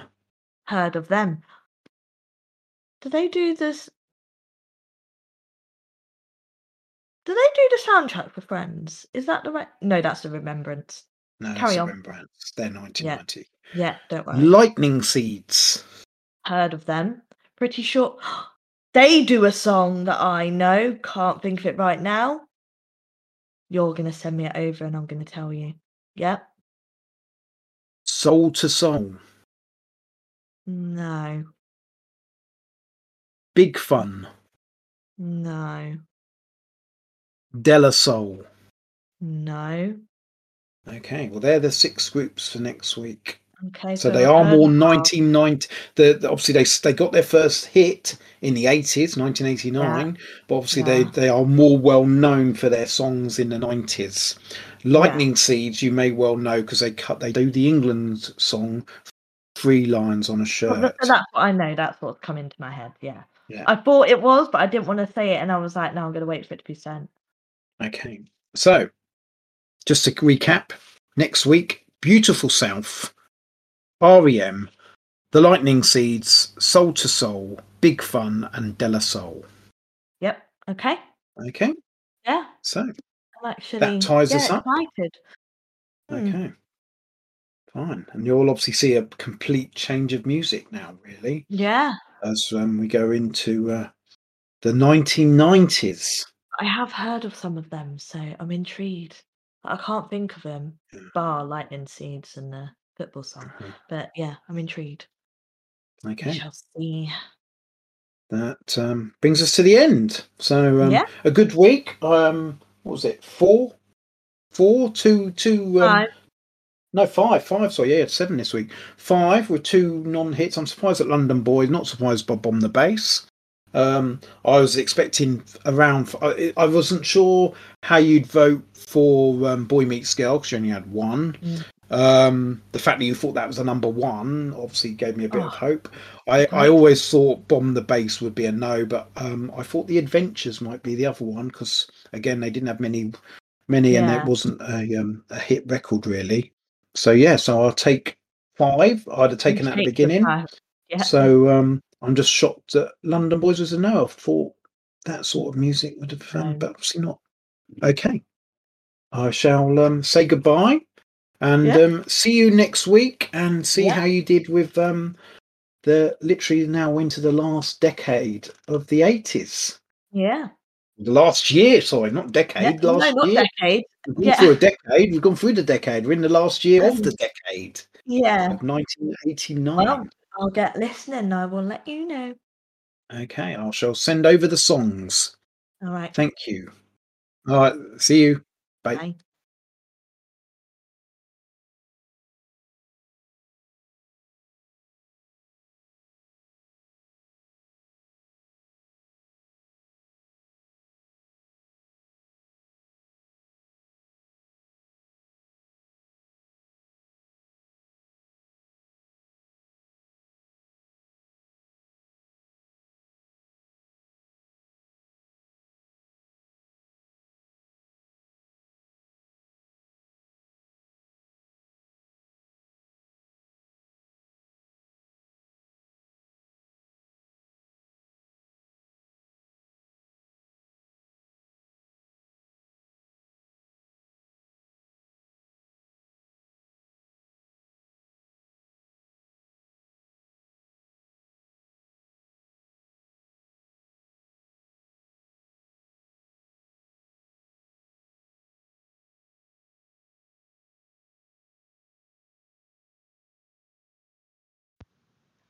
Heard of them. Do they do this? Do they do the soundtrack for Friends? Is that the right? No, that's the Remembrance. No, Carry that's on. Remembrance. They're nineteen ninety. Yeah. yeah, don't worry. Lightning Seeds. Heard of them. Pretty sure they do a song that I know. Can't think of it right now. You're going to send me it over and I'm going to tell you. Yep. Soul to Soul. No. Big Fun. No. De La Soul. No. Okay, well, they're the six groups for next week. Okay, so, so they are more nineteen ninety. The, the obviously they they got their first hit in the eighties, nineteen eighty-nine. Yeah. But obviously yeah. they they are more well known for their songs in the nineties. Lightning yeah. Seeds, you may well know because they cut they do the England song, Three Lines on a Shirt. Well, that's what I know. That's what's come into my head. Yeah. yeah. I thought it was, but I didn't want to say it, and I was like, no, I'm going to wait for it to be sent. Okay, so just to recap, next week, Beautiful South, R E M, The Lightning Seeds, Soul to Soul, Big Fun, and De La Soul. Yep, okay. Okay. Yeah. So I'm actually, that ties yeah, us up. Excited. Okay, mm. fine. And you'll obviously see a complete change of music now, really. Yeah. As um, we go into uh, the nineteen nineties. I have heard of some of them, so I'm intrigued. I can't think of them, yeah. bar Lightning Seeds and the football song. Mm-hmm. But yeah, I'm intrigued. Okay. We shall see. That um, brings us to the end. So um, yeah. a good week. Um, what was it? Four? Four? Two? Two? Um, five. No, five. Five. Sorry, yeah, seven this week. Five with two non-hits. I'm surprised at London Boys. Not surprised by Bomb the Bass. Um, I was expecting around. For, I, I wasn't sure how you'd vote for um, Boy Meets Girl because you only had one. Mm. Um, the fact that you thought that was a number one obviously gave me a bit oh. of hope. I, I always thought Bomb the Bass would be a no, but um, I thought The Adventures might be the other one because again they didn't have many, many, yeah. and it wasn't a, um, a hit record really. So yeah, so I'll take five. I'd have taken at the beginning. Yeah. So. Um, I'm just shocked that London Boys was a no. I thought that sort of music would have, um, but obviously not. Okay. I shall um, say goodbye and yeah. um, see you next week and see yeah. how you did with um, the literally now into the last decade of the eighties. Yeah. the last year, sorry, not decade, no, last no, not year. Decade. We've gone yeah. through a decade. We've gone through the decade. We're in the last year um, of the decade. Yeah. Of nineteen eighty-nine. Well, I'll get listening. I will let you know. Okay, I shall send over the songs. All right. Thank you. All right, see you. Bye. Bye.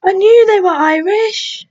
I knew they were Irish.